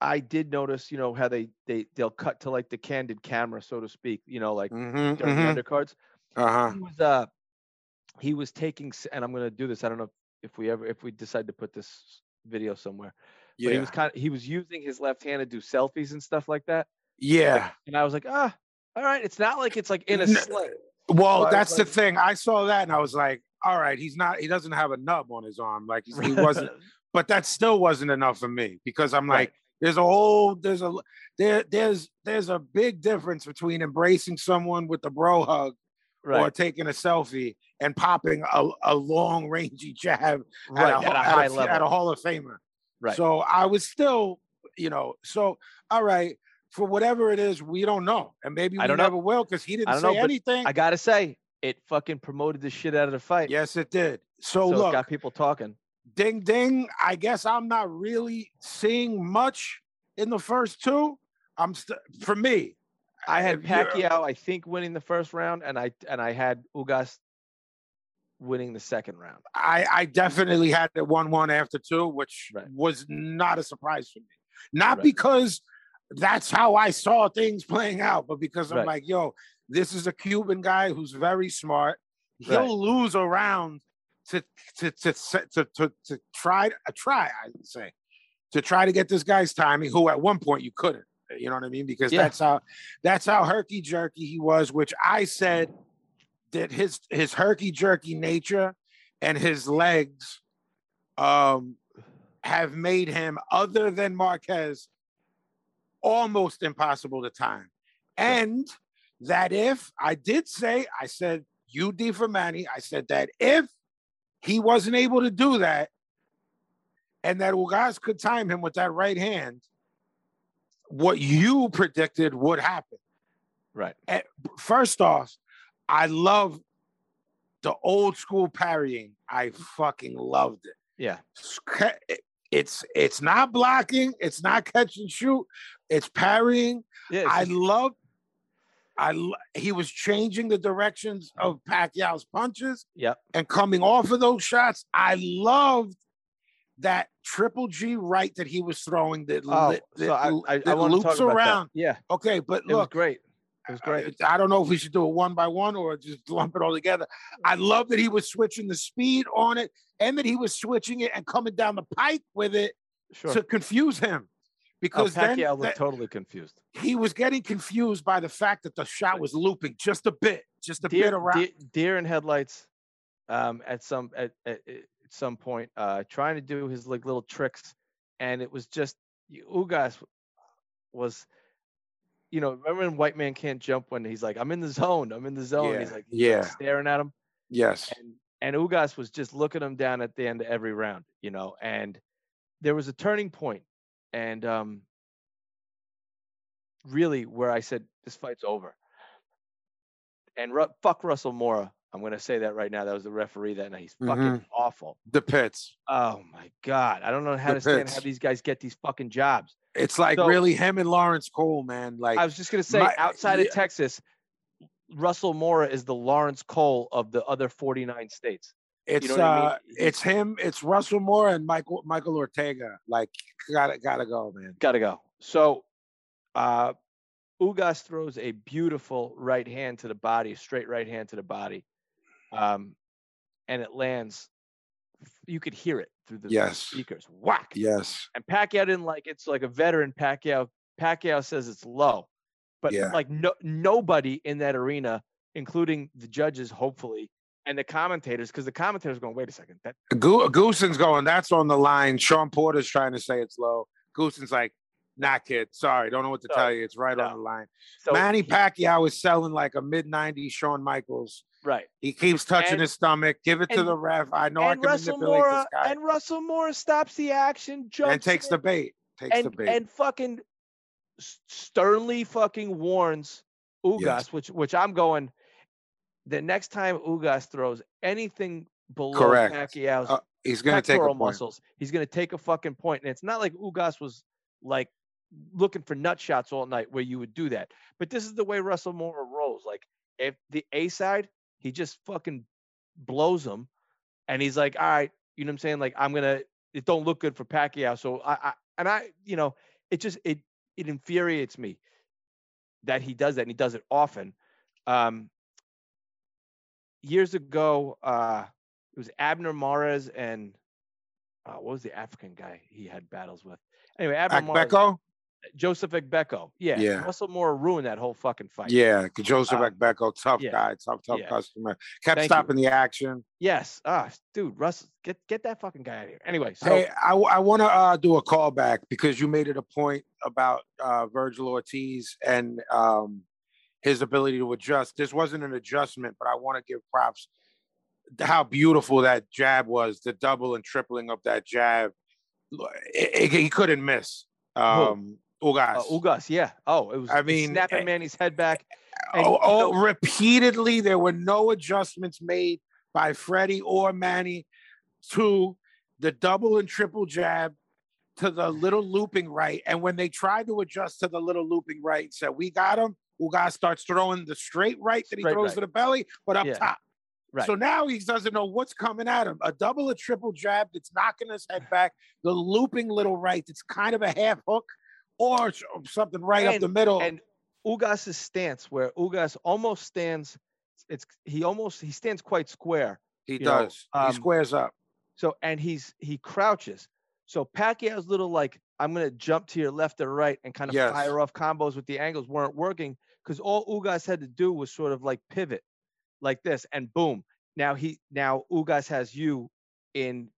I did notice, you know, how they, they, they'll cut to like the candid camera, so to speak, you know, like mm-hmm, during mm-hmm. the undercards. Uh-huh. He was, uh, he was taking, and I'm going to do this. I don't know if we ever, if we decide to put this video somewhere, yeah. but he was kind of, he was using his left hand to do selfies and stuff like that. Yeah. And I was like, ah, all right. It's not like it's like in a sling. Well, so that's like, the thing. I saw that and I was like, all right, he's not, he doesn't have a nub on his arm. Like he's, he wasn't, but that still wasn't enough for me because I'm like, right. There's a whole, there's a, there, there's, there's a big difference between embracing someone with the bro hug right. or taking a selfie and popping a, a long rangey jab right. at, a, at, a high at, a, level. at a Hall of Famer. Right. So I was still, you know, so, all right, for whatever it is, we don't know. And maybe we never know. will because he didn't say know, anything. I got to say, it fucking promoted the shit out of the fight. Yes, it did. So, so look. It got people talking. Ding, ding. I guess I'm not really seeing much in the first two. I'm st- for me. I had Pacquiao, I think, winning the first round, and I and I had Ugas winning the second round. I, I definitely had it one one after two, which right. was not a surprise for me. Not right. because that's how I saw things playing out, but because I'm right. like, yo, this is a Cuban guy who's very smart. He'll right. lose a round. To to to to to to try a try, I would say, to try to get this guy's timing. Who at one point you couldn't, you know what I mean? Because yeah. that's how that's how herky jerky he was. Which I said that his his herky jerky nature and his legs, um, have made him, other than Marquez, almost impossible to time. And that if I did say, I said U D for Manny. I said that if he wasn't able to do that, and that Ugas could time him with that right hand, what you predicted would happen. Right. And first off, I love the old school parrying. I fucking loved it. Yeah. It's it's not blocking. It's not catch and shoot. It's parrying. Yeah, it's I just- love. I, he was changing the directions of Pacquiao's punches yep. and coming off of those shots. I loved that triple G right that he was throwing that, oh, lit, so that, I, I, that I loops talk about around. That. Yeah. Okay, but look. It was great. It was great. I, I don't know if we should do it one by one or just lump it all together. I love that he was switching the speed on it and that he was switching it and coming down the pike with it sure. to confuse him. Because oh, Pacquiao then was that, totally confused. He was getting confused by the fact that the shot was looping just a bit, just a deer, bit around. Deer, deer in headlights. Um, at some at, at, at some point, uh, trying to do his like little tricks, and it was just Ugas was, you know, remember when White Man Can't Jump when he's like, "I'm in the zone, I'm in the zone." Yeah, he's like, he's yeah, like staring at him. Yes. And, and Ugas was just looking him down at the end of every round, you know, and there was a turning point. And um, really where I said, this fight's over. And ru- fuck Russell Mora. I'm going to say that right now. That was the referee that night. He's mm-hmm. fucking awful. The pits. Oh, my God. I don't know how the to stand pits. How these guys get these fucking jobs. It's like so, really him and Lawrence Cole, man. Like I was just going to say, my, outside yeah. of Texas, Russell Mora is the Lawrence Cole of the other forty-nine states. It's you know uh, I mean? it's him, it's Russell Moore and Michael Michael Ortega. Like, gotta gotta go, man. Gotta go. So, uh, Ugas throws a beautiful right hand to the body, straight right hand to the body, um, and it lands. You could hear it through the yes. speakers. Whack. Yes. And Pacquiao didn't like it. It's like a veteran Pacquiao. Pacquiao says it's low, but yeah. like no nobody in that arena, including the judges, hopefully. And the commentators, because the commentators are going, wait a second. That- Go- Goosen's going, that's on the line. Sean Porter's trying to say it's low. Goosen's like, nah, kid. Sorry, don't know what to so, tell you. It's right no. on the line. So Manny he- Pacquiao is selling like a mid nineties Shawn Michaels. Right. He keeps touching and, his stomach. Give it and, to the ref. I know I can Russell manipulate Mora, this guy. And Russell Moore stops the action. Jumps and takes in, the bait. Takes and, the bait. And fucking sternly fucking warns Ugas, yes. which which I'm going... the next time Ugas throws anything below Correct. Pacquiao's uh, he's gonna take a muscles, point. he's going to take a fucking point. And it's not like Ugas was like looking for nut shots all night where you would do that. But this is the way Russell Mora rolls. Like if the A side, he just fucking blows him, and he's like, all right, you know what I'm saying? Like I'm gonna. It don't look good for Pacquiao. So I, I and I, you know, it just it it infuriates me that he does that, and he does it often. Um, years ago, uh, it was Abner Mares and uh, what was the African guy he had battles with? Anyway, Abner Mares. Akbeko? Joseph Akbeko. Yeah. yeah. Russell Moore ruined that whole fucking fight. Yeah. Joseph um, Akbeko, tough yeah. guy, tough, tough yeah. customer. Kept Thank stopping you. the action. Yes. Ah, uh, dude, Russ, get, get that fucking guy out of here. Anyway. So- hey, I, I want to uh, do a callback because you made it a point about uh, Virgil Ortiz and um, his ability to adjust. This wasn't an adjustment, but I want to give props to how beautiful that jab was, the double and tripling of that jab. It, it, he couldn't miss. Um, Who? Ugas. Uh, Ugas, yeah. Oh, it was. I mean, snapping Manny's head back. And, oh, oh you know, repeatedly, there were no adjustments made by Freddie or Manny to the double and triple jab to the little looping right. And when they tried to adjust to the little looping right, said, "We got him." Ugas starts throwing the straight right that he straight throws right. to the belly, but up yeah. top. Right. So now he doesn't know what's coming at him. A double, a triple jab that's knocking his head back, the looping little right that's kind of a half hook or something right and, up the middle. And Ugas's stance where Ugas almost stands, it's he almost, he stands quite square. He does. Um, he squares up. So, and he's, he crouches. So Pacquiao's little like, I'm going to jump to your left or right and kind of yes. fire off combos with the angles weren't working because all Ugas had to do was sort of like pivot. Like this, and boom! Now he, now Ugas has you in,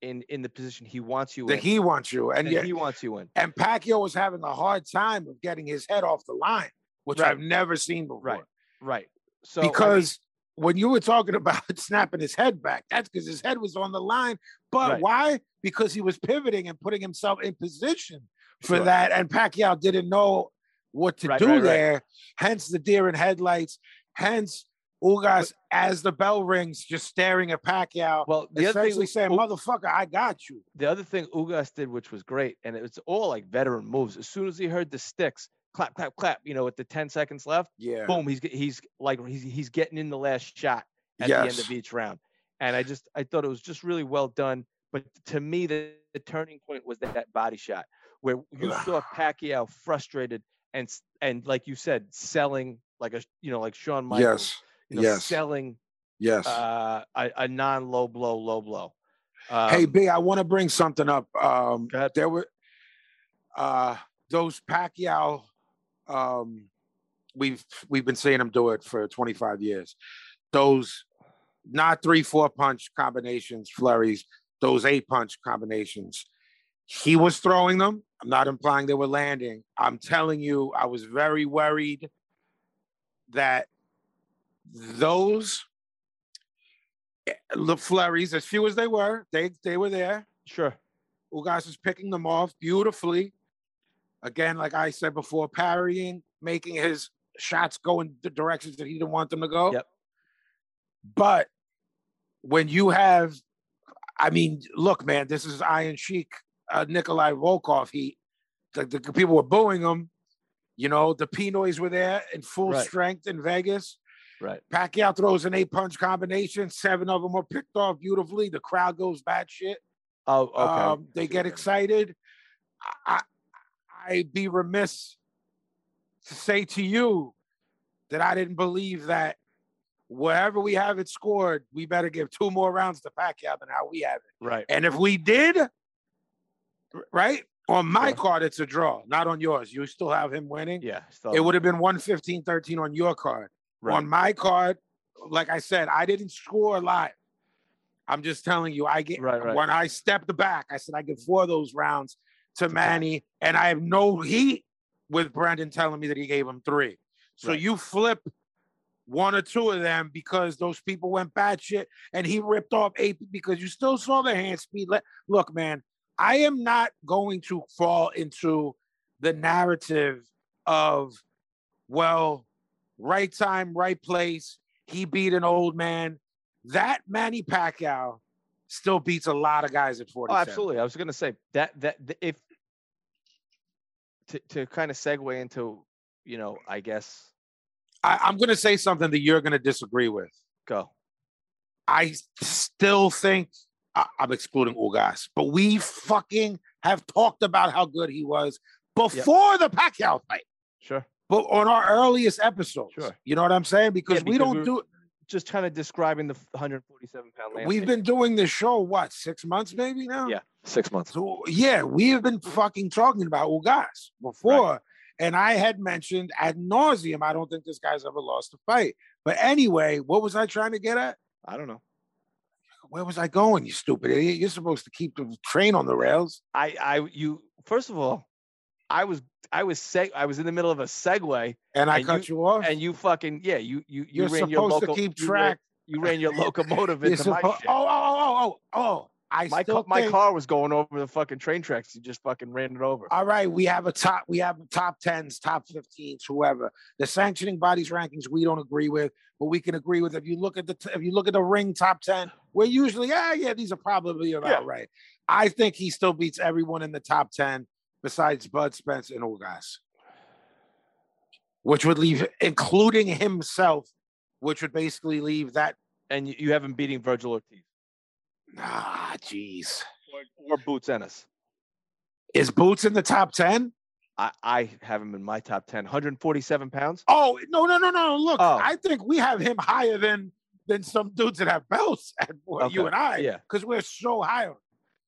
in, in the position he wants you. That in. he wants you, and yeah, he wants you in. And Pacquiao was having a hard time of getting his head off the line, which right. I've never seen before. Right, right. So because I mean, when you were talking about snapping his head back, that's because his head was on the line. But right. why? Because he was pivoting and putting himself in position for sure. that, and Pacquiao didn't know what to right, do right, there. Right. Hence the deer in headlights. Hence. Ugas, as the bell rings, just staring at Pacquiao. Well, the other thing we say, motherfucker, I got you. The other thing Ugas did, which was great, and it was all like veteran moves. As soon as he heard the sticks, clap, clap, clap. You know, with the ten seconds left, yeah, boom. He's he's like he's he's getting in the last shot at yes. the end of each round. And I just I thought it was just really well done. But to me, the, the turning point was that, that body shot where you saw Pacquiao frustrated and and like you said, selling like a you know like Shawn Michaels. Yes. You know, yes. Selling yes. Uh, a, a non-low blow, low blow. Um, hey, B, I want to bring something up. Um, there were uh, those Pacquiao. Um, we've we've been seeing him do it for twenty-five years. Those not three, four punch combinations, flurries. Those eight punch combinations. He was throwing them. I'm not implying they were landing. I'm telling you, I was very worried that. Those the flurries, as few as they were, they they were there. Sure. Ugas was picking them off beautifully. Again, like I said before, parrying, making his shots go in the directions that he didn't want them to go. Yep. But when you have, I mean, look, man, this is Iron Sheik, uh, Nikolai Volkov heat. The, the people were booing him. You know, the Pinoys were there in full right. strength in Vegas. Right. Pacquiao throws an eight-punch combination. Seven of them are picked off beautifully. The crowd goes batshit. Oh, okay. Um, they get excited. I, I'd be remiss to say to you that I didn't believe that wherever we have it scored, we better give two more rounds to Pacquiao than how we have it. Right. And if we did, right, on my yeah. card, it's a draw, not on yours. You still have him winning. Yeah. Still. It would have been one fifteen thirteen on your card. Right. On my card, like I said, I didn't score a lot. I'm just telling you, I get right, right. when I stepped back, I said I get four of those rounds to Manny, and I have no heat with Brendan telling me that he gave him three. So right. you flip one or two of them because those people went batshit, and he ripped off eight because you still saw the hand speed. Look, man, I am not going to fall into the narrative of, well, right time, right place. He beat an old man. That Manny Pacquiao still beats a lot of guys at forty-seven. Oh, absolutely. I was going to say that, that if to, to kind of segue into, you know, I guess. I, I'm going to say something that you're going to disagree with. Go. I still think I, I'm excluding Ugas, but we fucking have talked about how good he was before yep. the Pacquiao fight. Sure. But on our earliest episodes, sure. you know what I'm saying? Because, yeah, because we don't do it. Just kind of describing the one forty-seven pound land. We've been doing this show, what, six months maybe now? Yeah, six months. So, yeah, we have been fucking talking about Ugas before. Right. And I had mentioned ad nauseum, I don't think this guy's ever lost a fight. But anyway, what was I trying to get at? I don't know. Where was I going, you stupid idiot? You're supposed to keep the train on the rails. I, I, you, first of all, I was I was seg- I was in the middle of a segue, and I and cut you, you off. And you fucking yeah, you you you You're ran supposed your local, to keep track. You ran, you ran your locomotive into suppo- my shit. Oh oh oh oh oh! I my still ca- think- my car was going over the fucking train tracks. You just fucking ran it over. All right, we have a top. We have top tens, top fifteens, whoever. The sanctioning body's rankings we don't agree with, but we can agree with. If you look at the t- if you look at the ring top ten, we're usually ah yeah these are probably about yeah. right. I think he still beats everyone in the top ten. Besides Bud, Spence, and Ugas, which would leave, including himself, which would basically leave that. And you have him beating Virgil Ortiz. Ah, jeez. Or, or Boots Ennis. Is Boots in the top ten? I, I have him in my top ten. one forty-seven pounds? Oh, no, no, no, no. Look, oh. I think we have him higher than than some dudes that have belts, and okay. you and I, because yeah. we're so high on him.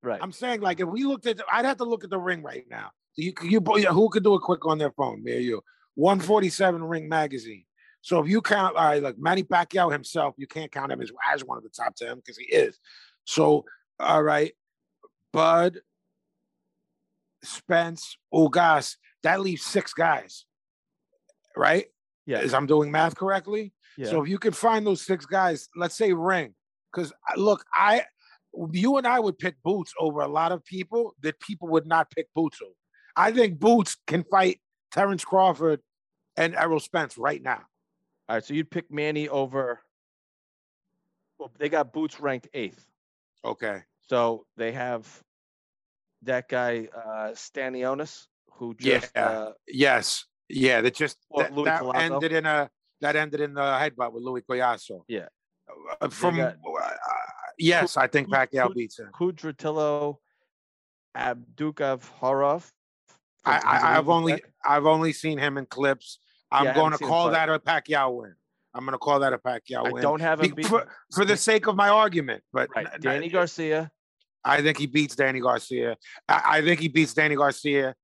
Right. I'm saying, like, if we looked at, I'd have to look at the ring right now. You, you, who could do it quick on their phone? Me or you? one forty-seven Ring Magazine. So if you count, all right, like Manny Pacquiao himself, you can't count him as, as one of the top ten because he is. So, all right, Bud, Spence, Ugas, that leaves six guys, right? Yeah. Is I'm doing math correctly? Yeah. So if you could find those six guys, let's say Ring, because look, I. You and I would pick Boots over a lot of people that people would not pick Boots over. I think Boots can fight Terrence Crawford and Errol Spence right now. All right, so you'd pick Manny over. Well, they got Boots ranked eighth. Okay. So they have that guy uh, Stanionis, who just yeah. uh, yes, yeah, that just that, that ended in a that ended in the headbutt with Louis Collazo. Yeah. Uh, from. Got, uh, Yes, I think Pacquiao beats him. Kudratillo Abdukavharov. I, I, I've only I've only seen him in clips. I'm yeah, going to call that a Pacquiao win. I'm going to call that a Pacquiao I win. I don't have him Be- for, for the sake of my argument, but right. n- Danny n- Garcia. I think he beats Danny Garcia. I, I think he beats Danny Garcia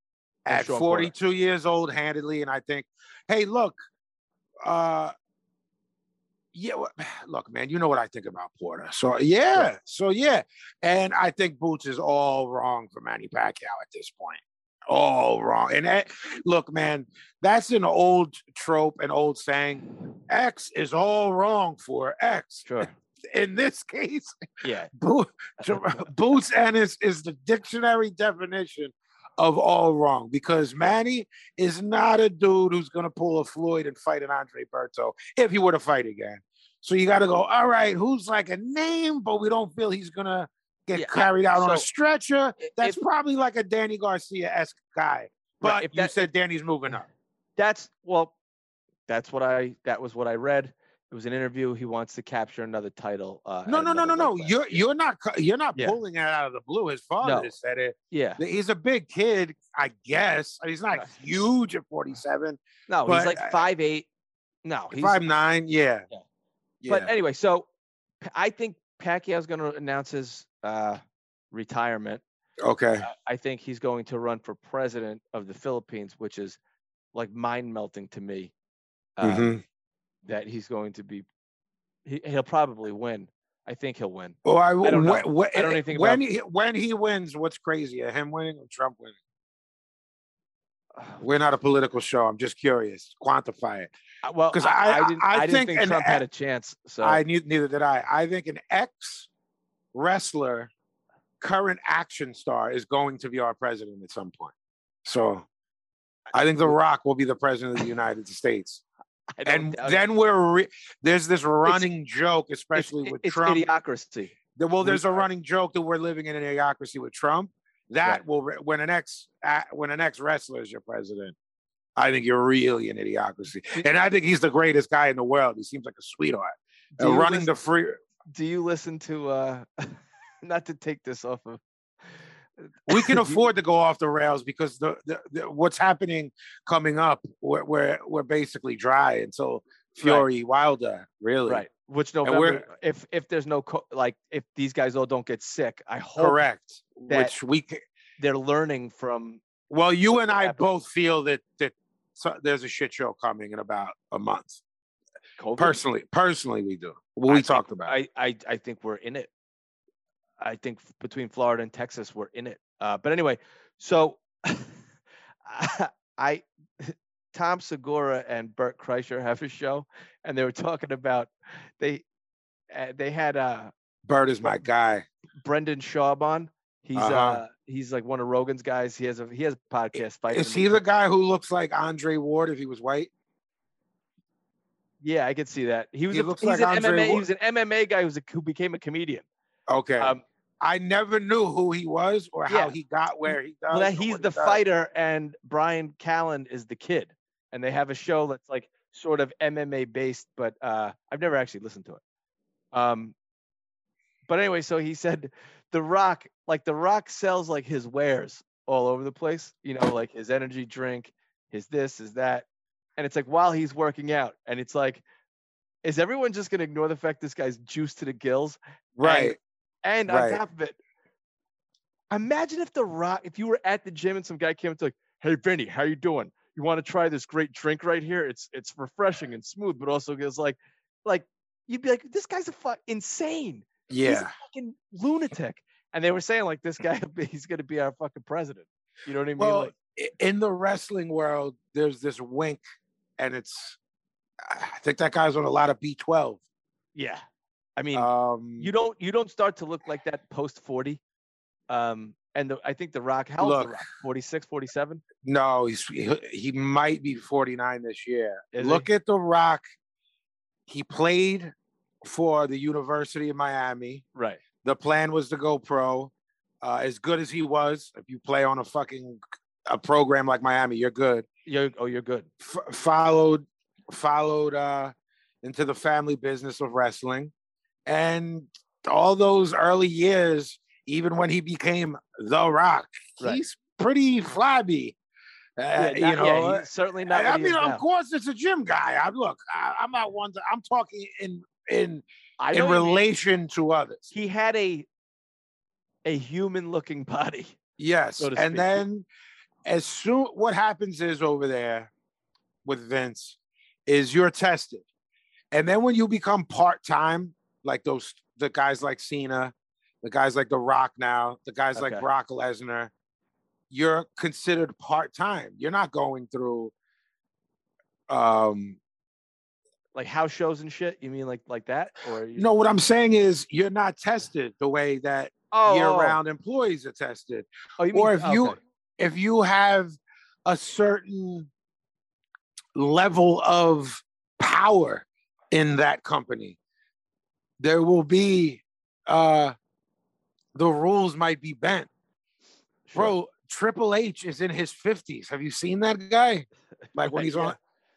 at forty-two quarter. Years old handedly, and I think, hey, look. uh Yeah, look, man, you know what I think about Porter. So, yeah. Right. So, yeah. And I think Boots is all wrong for Manny Pacquiao at this point. All wrong. And that, look, man, that's an old trope, an old saying. X is all wrong for X. Sure. In this case, yeah, Bo- Boots Ennis is the dictionary definition of all wrong, because Manny is not a dude who's going to pull a Floyd and fight an Andre Berto if he were to fight again. So you got to go, all right, who's like a name, but we don't feel he's going to get yeah, carried out so on a stretcher. That's if, probably like a Danny Garcia-esque guy. But right, if that, you said Danny's moving up. That's, well, that's what I, that was what I read. It was an interview. He wants to capture another title. Uh, no, no, no, no, no. You're you're not you're not yeah. pulling it out of the blue. His father no. said it. Yeah, he's a big kid, I guess. He's not no. huge at forty-seven. No, he's like five eight. No, he's five nine. Yeah. Yeah. yeah. But anyway, so I think Pacquiao's going to announce his uh, retirement. Okay. Uh, I think he's going to run for president of the Philippines, which is like mind melting to me. Uh, mm-hmm. That he's going to be, he, he'll probably win. I think he'll win. Oh, I, I don't know. When, when, I don't even think when about he, when he wins. What's crazier, him winning or Trump winning? We're not a political show. I'm just curious. Quantify it. Well, because I, I, I, I, I didn't think, think Trump had a chance. So I neither did I. I think an ex wrestler, current action star, is going to be our president at some point. So I think The Rock will be the president of the United States. I don't and then it. we're re- there's this running it's, joke, especially it's, with it's Trump. It's idiocracy. Well, there's a running joke that we're living in an idiocracy with Trump. That right. will re- when an ex uh, when an ex wrestler is your president, I think you're really an idiocracy. And I think he's the greatest guy in the world. He seems like a sweetheart. Uh, running listen, the free. Do you listen to? Uh, not to take this off of. We can afford to go off the rails because the, the, the what's happening coming up, we're, we're, we're basically dry until Fury right. Wilder, really. Right. Which November, if if there's no, co- like, if these guys all don't get sick, I hope. Correct. That Which we can, they're learning from. Well, you and I happened. both feel that, that so, there's a shit show coming in about a month. COVID? Personally, personally, we do. Well, we I talked think, about it. I, I, I think we're in it. I think between Florida and Texas, we're in it. Uh, but anyway, so I, Tom Segura and Bert Kreischer have a show, and they were talking about they uh, they had uh, Bert is my guy. Brendan Schaub on. He's uh-huh. uh, he's like one of Rogan's guys. He has a he has a podcast. Fight is he the guy who looks like Andre Ward if he was white? Yeah, I could see that. He was he a, looks he's like an M M A. Ward. He was an M M A guy who's a, who became a comedian. Okay, um, I never knew who he was or yeah. how he got where he does. Well, he's the he fighter, and Brian Callen is the kid, and they have a show that's like sort of M M A based, but uh, I've never actually listened to it. Um, but anyway, so he said, "The Rock, like The Rock, sells like his wares all over the place. You know, like his energy drink, his this, his that, and it's like while he's working out, and it's like, is everyone just gonna ignore the fact this guy's juiced to the gills, right?" And, And right. on top of it, imagine if The Rock, if you were at the gym and some guy came up to like, "Hey, Vinny, how you doing? You want to try this great drink right here? It's it's refreshing and smooth, but also gives like, like you'd be like, this guy's a fuck insane. Yeah, he's a fucking lunatic." And they were saying like, this guy, he's gonna be our fucking president. You know what I mean? Well, like, in the wrestling world, there's this wink, and it's, I think that guy's on a lot of B twelve. Yeah. I mean, um, you don't you don't start to look like that post forty. Um, and the, I think The Rock, how old is The Rock? forty-six, forty-seven? No, he's, he, he might be forty-nine this year. Is look he? At The Rock. He played for the University of Miami. Right. The plan was to go pro. Uh, as good as he was, if you play on a fucking a program like Miami, you're good. You're, oh, you're good. F- followed followed uh, into the family business of wrestling. And all those early years, even when he became The Rock, right. he's pretty flabby. Uh, yeah, not, you know, yeah, he's certainly not. I mean, of now. course, it's a gym guy. I look, I, I'm not one. To, I'm talking in in I in relation mean, to others. He had a a human-looking body. Yes, so and then as soon what happens is over there with Vince is you're tested, and then when you become part-time. Like those, the guys like Cena, the guys like The Rock now, the guys okay. like Brock Lesnar, you're considered part-time. You're not going through, um, like house shows and shit. You mean like like that? Or you... No, what I'm saying is you're not tested the way that oh, year-round oh. employees are tested. Oh, you mean, or if okay. you if you have a certain level of power in that company. There will be, uh, the rules might be bent. Sure. Bro, Triple H is in his fifties. Have you seen that guy? Like when he's yeah. on,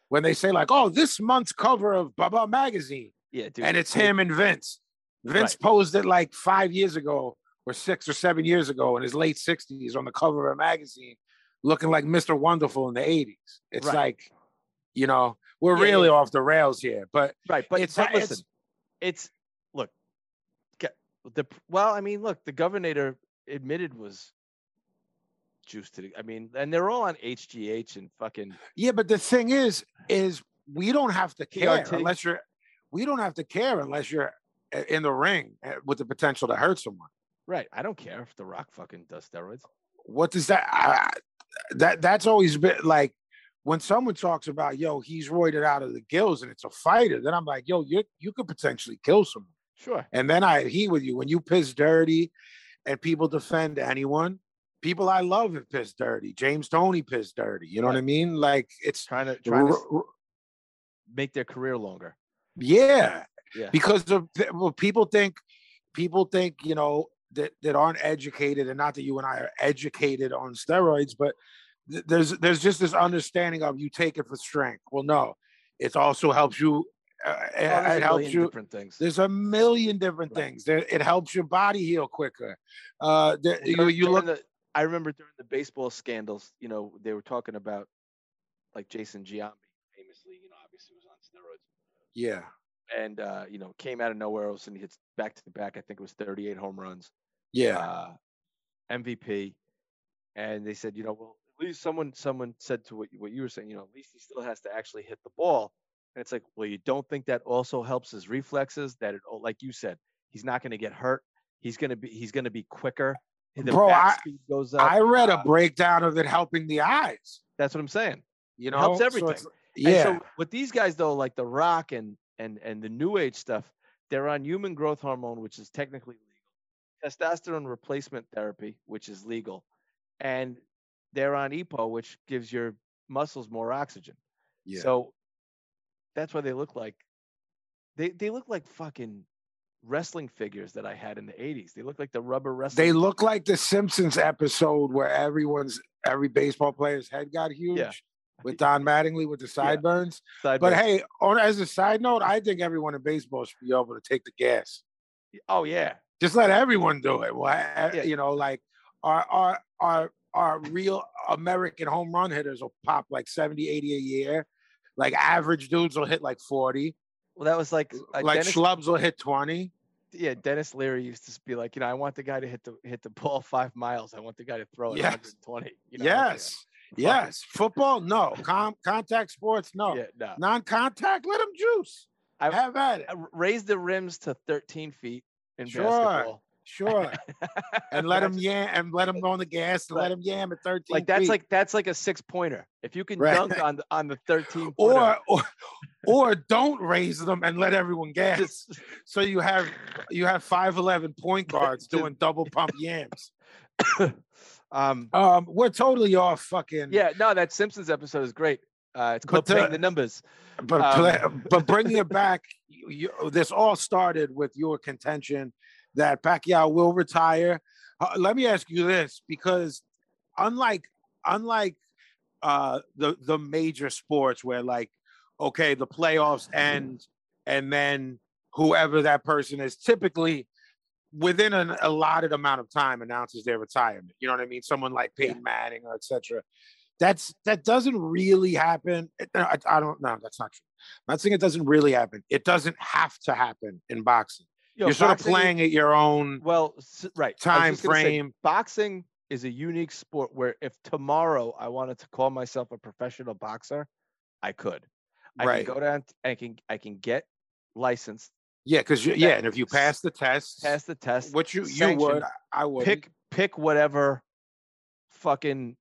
when they say like, oh, this month's cover of Baba Magazine. Yeah, dude. And it's him and Vince. Vince right. posed it like five years ago or six or seven years ago in his late sixties on the cover of a magazine, looking like Mister Wonderful in the eighties. It's right. like, you know, we're yeah, really yeah. off the rails here. But, right, but, it's, but listen, it's... it's The, well, I mean, look, the governor admitted was juiced to the, I mean, and they're all on H G H and fucking. Yeah, but the thing is, is we don't have to care P R T. Unless you're, we don't have to care unless you're in the ring with the potential to hurt someone. Right. I don't care if The Rock fucking does steroids. What does that, I, that that's always been like when someone talks about, yo, he's roided out of the gills and it's a fighter. Then I'm like, yo, you you could potentially kill someone. Sure. And then I he with you. When you piss dirty and people defend anyone, people I love have pissed dirty. James Toney pissed dirty. You know right. what I mean? Like it's trying to, trying to r- r- make their career longer. Yeah, yeah. Because of, well, people think people think you know that that aren't educated, and not that you and I are educated on steroids, but th- there's there's just this understanding of you take it for strength. Well, no, it also helps you. Uh, oh, it helps you. Different things. There's a million different right. things. There, it helps your body heal quicker. Uh, there, you, you look. The, I remember during the baseball scandals, you know, they were talking about like Jason Giambi, famously, you know, obviously was on steroids. Yeah. And, uh, you know, came out of nowhere else and he hits back to the back. I think it was thirty-eight home runs. Yeah. Uh, M V P. And they said, you know, well, at least someone, someone said to what, what you were saying, you know, at least he still has to actually hit the ball. And it's like, well, you don't think that also helps his reflexes? That it, like you said, he's not going to get hurt. He's going to be, he's going to be quicker. The Bro, I, goes up. I read a uh, breakdown of it helping the eyes. That's what I'm saying. You know, it helps everything. So yeah. So with these guys though, like The Rock and and and the New Age stuff, they're on human growth hormone, which is technically legal, testosterone replacement therapy, which is legal, and they're on E P O, which gives your muscles more oxygen. Yeah. So that's why they look like they they look like fucking wrestling figures that I had in the eighties. They look like the rubber wrestling. They look like the Simpsons episode where everyone's every baseball player's head got huge. Yeah. With Don Mattingly with the sideburns. Yeah. Side but burns. Hey, on, as a side note, I think everyone in baseball should be able to take the gas. Oh yeah, just let everyone do it. Well, I, yeah. you know, like our our our our real American home run hitters will pop like seventy, eighty a year. Like average dudes will hit like forty. Well, that was like uh, like Dennis, schlubs will hit twenty. Yeah, Dennis Leary used to be like, you know, I want the guy to hit the hit the ball five miles. I want the guy to throw it yes. one hundred twenty. You know, yes, like, you know, yes. Football, no. Com- contact sports, no. Yeah, no. Non-contact, let him juice. I have at it. I raise the rims to thirteen feet in sure, basketball. Sure, and let him yam and let him go on the gas and let him yam at thirteen. Like that's feet. like that's like a six pointer. If you can right. dunk on the, on the thirteen. Or. or Or don't raise them and let everyone gas. Just, so you have you have five eleven point guards just, doing double pump yams. um, um, we're totally off fucking. Yeah, no, that Simpsons episode is great. Uh, it's called Playing the, the Numbers. But um, but bringing it back, you, you, this all started with your contention that Pacquiao will retire. Uh, let me ask you this, because unlike unlike uh, the the major sports where like. Okay, the playoffs end, and then whoever that person is typically within an allotted amount of time announces their retirement. You know what I mean? Someone like Peyton Manning or et cetera. That's, that doesn't really happen. I, I don't know. That's not true. I'm not saying it doesn't really happen. It doesn't have to happen in boxing. Yo, You're boxing, sort of playing at your own well, right. time frame. Say, boxing is a unique sport where if tomorrow I wanted to call myself a professional boxer, I could. I right. can go down. I can. I can get licensed. Yeah, because yeah, and if you pass the test, pass the test. What you you would? I would pick pick whatever fucking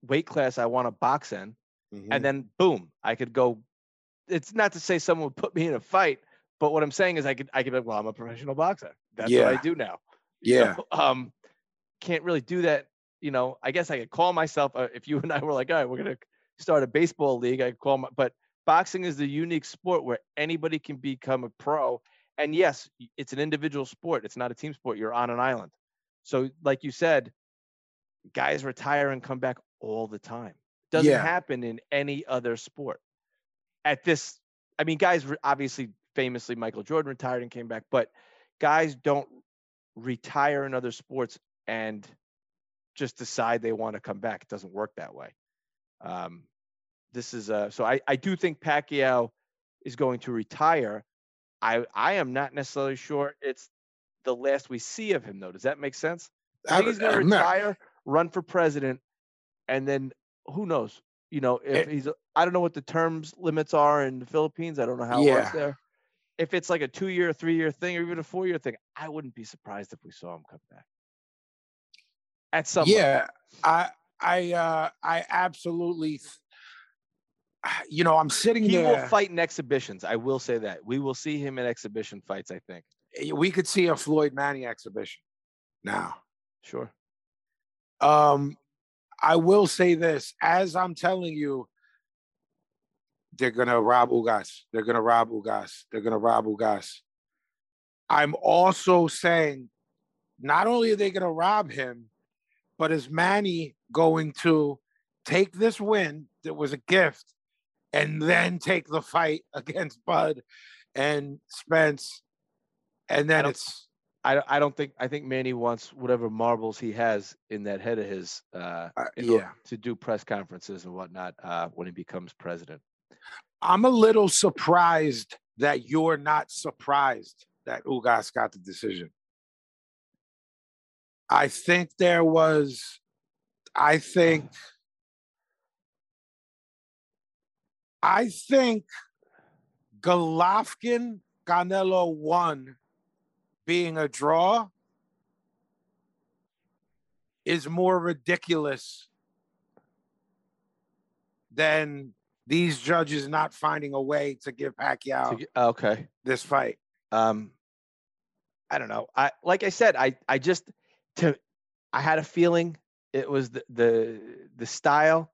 weight class I want to box in, mm-hmm. and then boom, I could go. It's not to say someone would put me in a fight, but what I'm saying is I could. I could be like, well, I'm a professional boxer. That's yeah. what I do now. Yeah. So, um, can't really do that. You know, I guess I could call myself. Uh, if you and I were like, all right, we're gonna start a baseball league, I could call my, but. Boxing is the unique sport where anybody can become a pro. And yes, it's an individual sport. It's not a team sport. You're on an island. So like you said, guys retire and come back all the time. Doesn't yeah. happen in any other sport. At this, I mean, guys, obviously, famously, Michael Jordan retired and came back. But guys don't retire in other sports and just decide they want to come back. It doesn't work that way. Um This is uh so I, I do think Pacquiao is going to retire. I I am not necessarily sure it's the last we see of him though. Does that make sense? I think he's gonna retire, run for president, and then who knows? You know, if he's I don't know what the terms limits are in the Philippines. I don't know how it works there. If it's like a two year, three year thing, or even a four year thing, I wouldn't be surprised if we saw him come back. At some yeah, I I uh I absolutely th- You know, I'm sitting he there. He will fight in exhibitions. I will say that. We will see him in exhibition fights, I think. We could see a Floyd Manny exhibition now. Sure. Um, I will say this. As I'm telling you, they're going to rob Ugas. They're going to rob Ugas. They're going to rob Ugas. I'm also saying not only are they going to rob him, but is Manny going to take this win that was a gift and then take the fight against Bud and Spence? And then I it's... I, I don't think... I think Manny wants whatever marbles he has in that head of his uh, uh, yeah. to do press conferences and whatnot uh, when he becomes president. I'm a little surprised that you're not surprised that Ugas got the decision. I think there was... I think... I think Golovkin Canelo won being a draw is more ridiculous than these judges not finding a way to give Pacquiao to get, okay. this fight. Um, I don't know. I like I said, I I just to I had a feeling it was the the, the style.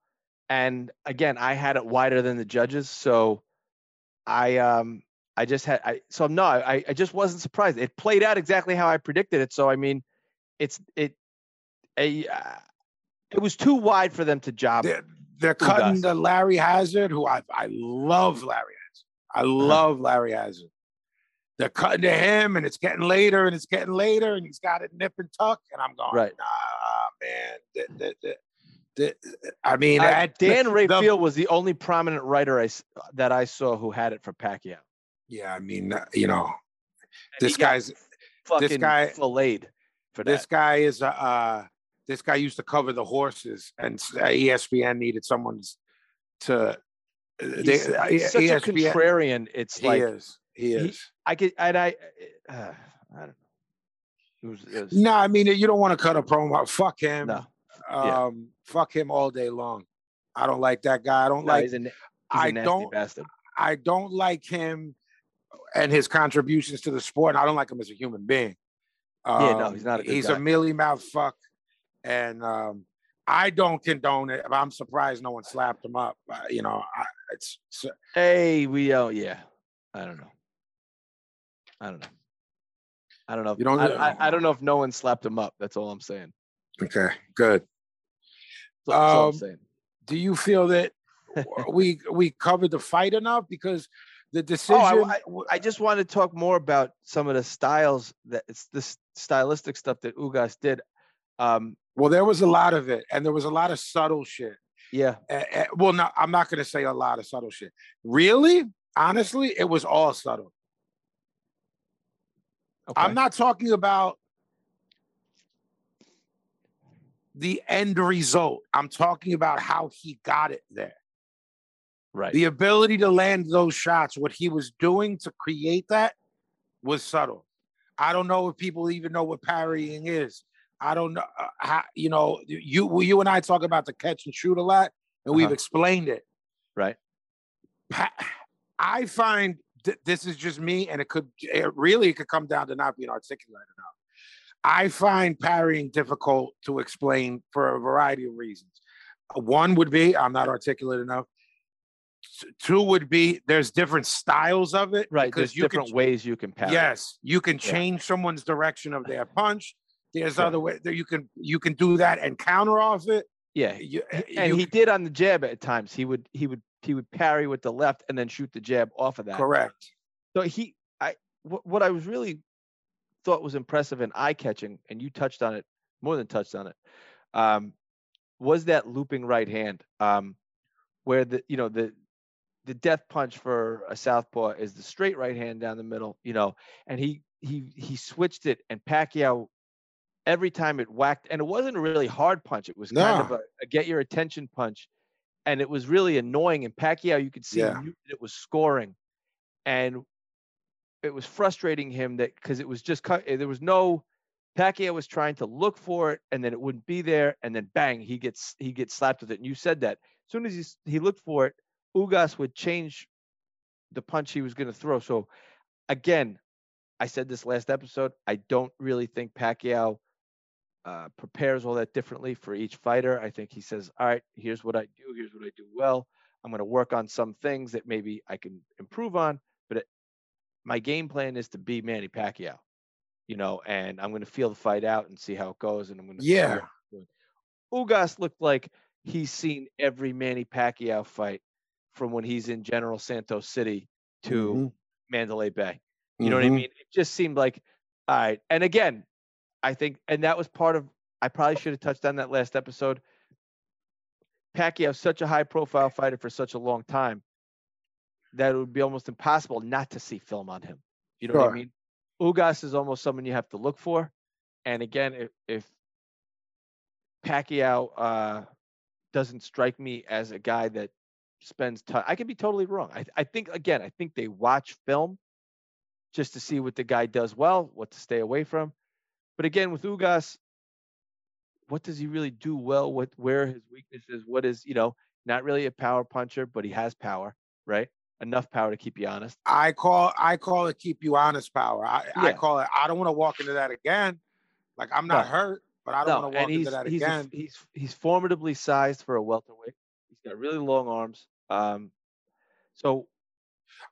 And again, I had it wider than the judges, so I um I just had I so no I I just wasn't surprised. It played out exactly how I predicted it. So I mean, it's it a uh, it was too wide for them to job. They're, they're cutting the Larry Hazard, who I I love Larry Hazard. I love uh-huh. Larry Hazard. They're cutting to him, and it's getting later, and it's getting later, and he's got it nip and tuck, and I'm going, right. nah, man. Th- th- th- I mean, uh, Dan the, Rayfield the, was the only prominent writer I, that I saw who had it for Pacquiao. Yeah, I mean, you know, this guy's fucking this guy, filleted for that. This guy is a uh, this guy used to cover the horses, and E S P N needed someone to. He's, they, he's such E S P N, a contrarian. It's he like is, he is. He, I could and I. Uh, I don't know. It was, it was, no, I mean, you don't want to cut a promo. Fuck him. No. Um, yeah. Fuck him all day long. I don't like that guy. I don't no, like. He's a, he's I don't. Bastard. I don't like him and his contributions to the sport. And I don't like him as a human being. Um, yeah, no, he's not. A good he's guy. a mealy mouth fuck, and um, I don't condone it. I'm surprised no one slapped him up. Uh, you know, I, it's, it's. Hey, we oh yeah. I don't know. I don't know. I don't know. If, you don't. I, I, I don't know if no one slapped him up. That's all I'm saying. Okay, good. So, um, so do you feel that we we covered the fight enough? Because the decision. Oh, I, I, I just want to talk more about some of the styles that it's this stylistic stuff that Ugas did. Um, well, there was a lot of it, and there was a lot of subtle shit. Yeah. Uh, uh, well, no, I'm not going to say a lot of subtle shit. Really, honestly, it was all subtle. Okay. I'm not talking about the end result. I'm talking about how he got it there. Right. The ability to land those shots, what he was doing to create that was subtle. I don't know if people even know what parrying is. I don't know uh, how, you know, you you and I talk about the catch and shoot a lot, and uh-huh. we've explained it. Right. I find th- this is just me, and it could, it really it could come down to not being articulate enough. I find parrying difficult to explain for a variety of reasons. One would be I'm not articulate enough. Two would be there's different styles of it. Right, there's you different can, ways you can parry. Yes, you can change yeah. someone's direction of their punch. There's yeah. other ways that you can you can do that and counter off it. Yeah, you, and you, he did on the jab at times. He would he would he would parry with the left and then shoot the jab off of that. Correct. So he I what, what I was really. thought was impressive and eye-catching, and you touched on it, more than touched on it, um, was that looping right hand, um, where the you know the the death punch for a southpaw is the straight right hand down the middle, you know, and he he he switched it, and Pacquiao every time it whacked, and it wasn't a really hard punch, it was kind no. of a, a get your attention punch, and it was really annoying, and Pacquiao you could see yeah. it was scoring, and it was frustrating him that because it was just there was no Pacquiao was trying to look for it and then it wouldn't be there and then bang he gets he gets slapped with it and you said that as soon as he he looked for it Ugas would change the punch he was going to throw. So again, I said this last episode, I don't really think Pacquiao uh, prepares all that differently for each fighter. I think he says, all right, here's what I do, here's what I do well. I'm going to work on some things that maybe I can improve on, but it, my game plan is to be Manny Pacquiao, you know, and I'm going to feel the fight out and see how it goes. And I'm going to, yeah. Ugas looked like he's seen every Manny Pacquiao fight from when he's in General Santos City to mm-hmm. Mandalay Bay. You mm-hmm. know what I mean? It just seemed like, all right. And again, I think, and that was part of, I probably should have touched on that last episode. Pacquiao's such a high profile fighter for such a long time that it would be almost impossible not to see film on him. You know sure. what I mean? Ugas is almost someone you have to look for. And again, if, if Pacquiao uh, doesn't strike me as a guy that spends time, I could be totally wrong. I, I think, again, I think they watch film just to see what the guy does well, what to stay away from. But again, with Ugas, what does he really do well? What, where his weaknesses? What is, you know, not really a power puncher, but he has power, right? Enough power to keep you honest. I call, I call it keep you honest power. I, yeah. I call it, I don't want to walk into that again. Like, I'm not no. hurt, but I don't no. want to walk into that he's again. A, he's, he's formidably sized for a welterweight. He's got really long arms. Um, so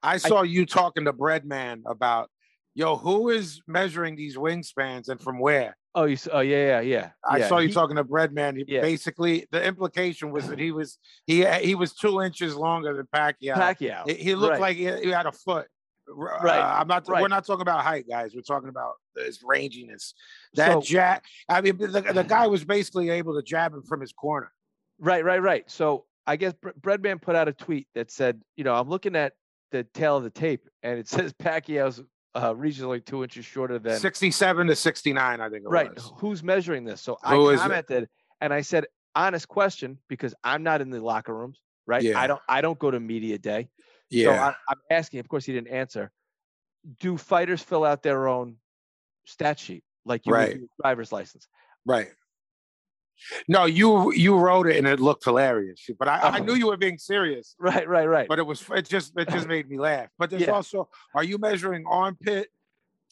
I saw I, you talking to Breadman about, yo, who is measuring these wingspans and from where? Oh, you, oh yeah, yeah, yeah. I yeah. saw you he, talking to Breadman. He, yeah. Basically, the implication was that he was he he was two inches longer than Pacquiao. Pacquiao. He, he looked right. like he, he had a foot. Right. Uh, I'm not. Right. We're not talking about height, guys. We're talking about his ranginess. That so, jab. I mean, the, the guy was basically able to jab him from his corner. Right, right, right. So I guess Breadman put out a tweet that said, you know, I'm looking at the tail of the tape, and it says Pacquiao's uh regionally two inches shorter than sixty-seven to sixty-nine, I think it right was. Who's measuring this? So Who I commented it? and I said, honest question, because I'm not in the locker rooms, right? Yeah. I don't I don't go to media day. Yeah. So I, I'm asking, of course he didn't answer. Do fighters fill out their own stat sheet like you right. would do with driver's license? Right. No, you you wrote it and it looked hilarious, but I, oh. I knew you were being serious. Right, right, right. But it was it just it just made me laugh. But there's yeah. also, are you measuring armpit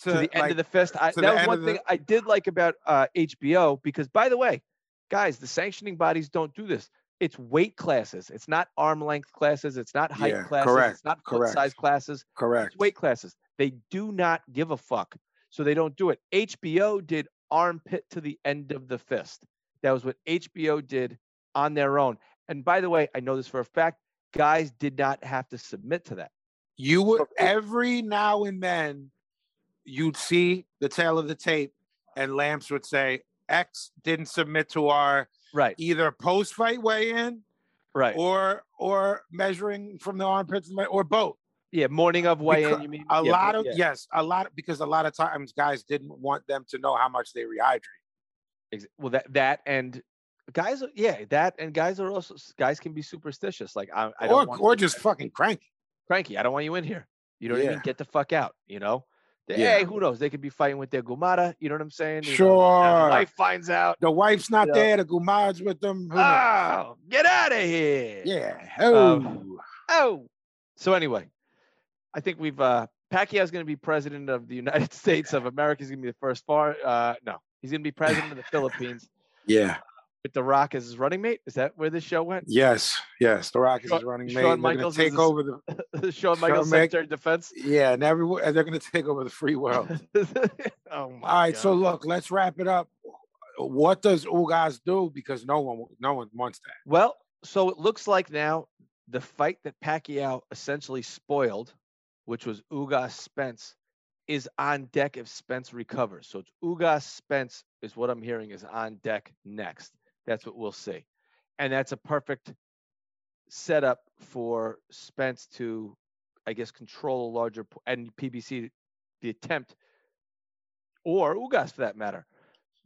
to, to the end like, of the fist? I, that was one thing the... I did like about uh, H B O, because by the way, guys, the sanctioning bodies don't do this. It's weight classes. It's not arm length classes. It's not height yeah, classes. Correct, it's not foot correct. size classes. Correct. It's weight classes. They do not give a fuck, so they don't do it. H B O did armpit to the end of the fist. That was what H B O did on their own. And by the way, I know this for a fact, guys did not have to submit to that. You would, every now and then, you'd see the tail of the tape and Lamps would say, X didn't submit to our right. either post-fight weigh-in right. or or measuring from the armpits or both. Yeah, morning of weigh-in, you mean? A yeah, lot of, yeah. yes, a lot, because a lot of times guys didn't want them to know how much they rehydrate. Well, that that and guys, yeah, that and guys are also guys can be superstitious. Like I, I don't or want or just fucking cranky, cranky. I don't want you in here. You know what yeah. I mean? Get the fuck out. You know? They, yeah. Hey, who knows? They could be fighting with their gumata. You know what I'm saying? You sure. Know, the wife finds out. The wife's not you know. there. The gumata's with them. Who oh, knows? Get out of here! Yeah. Oh, um, oh. So anyway, I think we've uh, Pacquiao's going to be president of the United States of America. He's going to be the first far. Uh, no. He's going to be president of the Philippines. Yeah. With The Rock as his running mate? Is that where this show went? Yes. Yes. The Rock is Shawn, his running Shawn mate. Shawn Michaels take over the Shawn Michaels Secretary of Defense. Yeah. And every, they're going to take over the free world. oh my All right. God. So look, let's wrap it up. What does Ugas do? Because no one, no one wants that. Well, so it looks like now the fight that Pacquiao essentially spoiled, which was Ugas Spence, is on deck if Spence recovers. So it's Ugas Spence is what I'm hearing is on deck next. That's what we'll see. And that's a perfect setup for Spence to, I guess, control a larger and P B C, the attempt, or Ugas for that matter.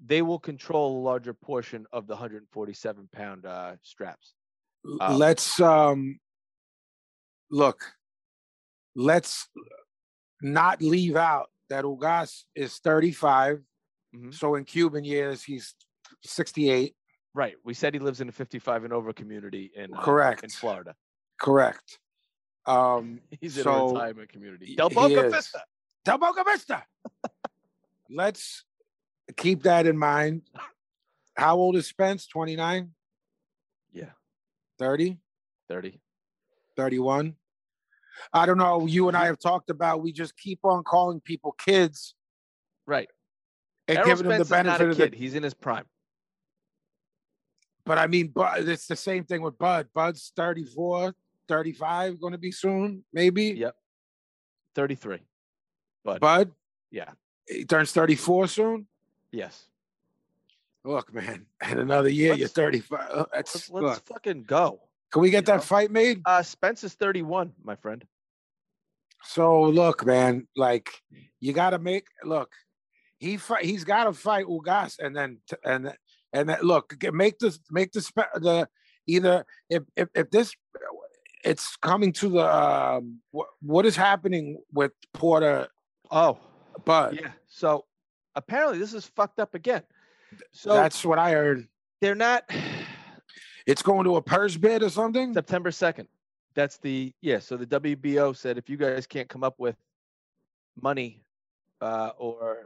They will control a larger portion of the one forty-seven pound uh, straps. Um, let's um, look, let's not leave out that Ugas is thirty-five. Mm-hmm. So in Cuban years, he's sixty-eight. Right. We said he lives in a fifty-five and over community in, Correct. Uh, in Florida. Correct. Um, he's in so a retirement community. Del Boca Vista. Del Boca Vista. Let's keep that in mind. How old is Spence? twenty-nine? Yeah. thirty? thirty. thirty-one. I don't know. You and I have talked about, we just keep on calling people kids. Right. And Errol giving Spence them the benefit of the... He's in his prime. But I mean, Bud, it's the same thing with Bud. Bud's thirty-four, thirty-five going to be soon, maybe. Yep. thirty-three. Bud. Bud? Yeah. He turns thirty-four soon? Yes. Look, man, in another year, let's, you're thirty-five. That's, let's look. fucking go. Can we get you that know? fight made? Uh, Spence is thirty-one, my friend. So, look, man, like, you got to make, look, he fight, he's got to fight Ugas, and then, and and then, look, make this, make this, the, either, if, if, if this, it's coming to the, um, what, what is happening with Porter? Oh. But yeah, so apparently this is fucked up again. So that's what I heard. They're not. It's going to a purse bid or something. September second. That's the yeah. So the W B O said, if you guys can't come up with money, uh, or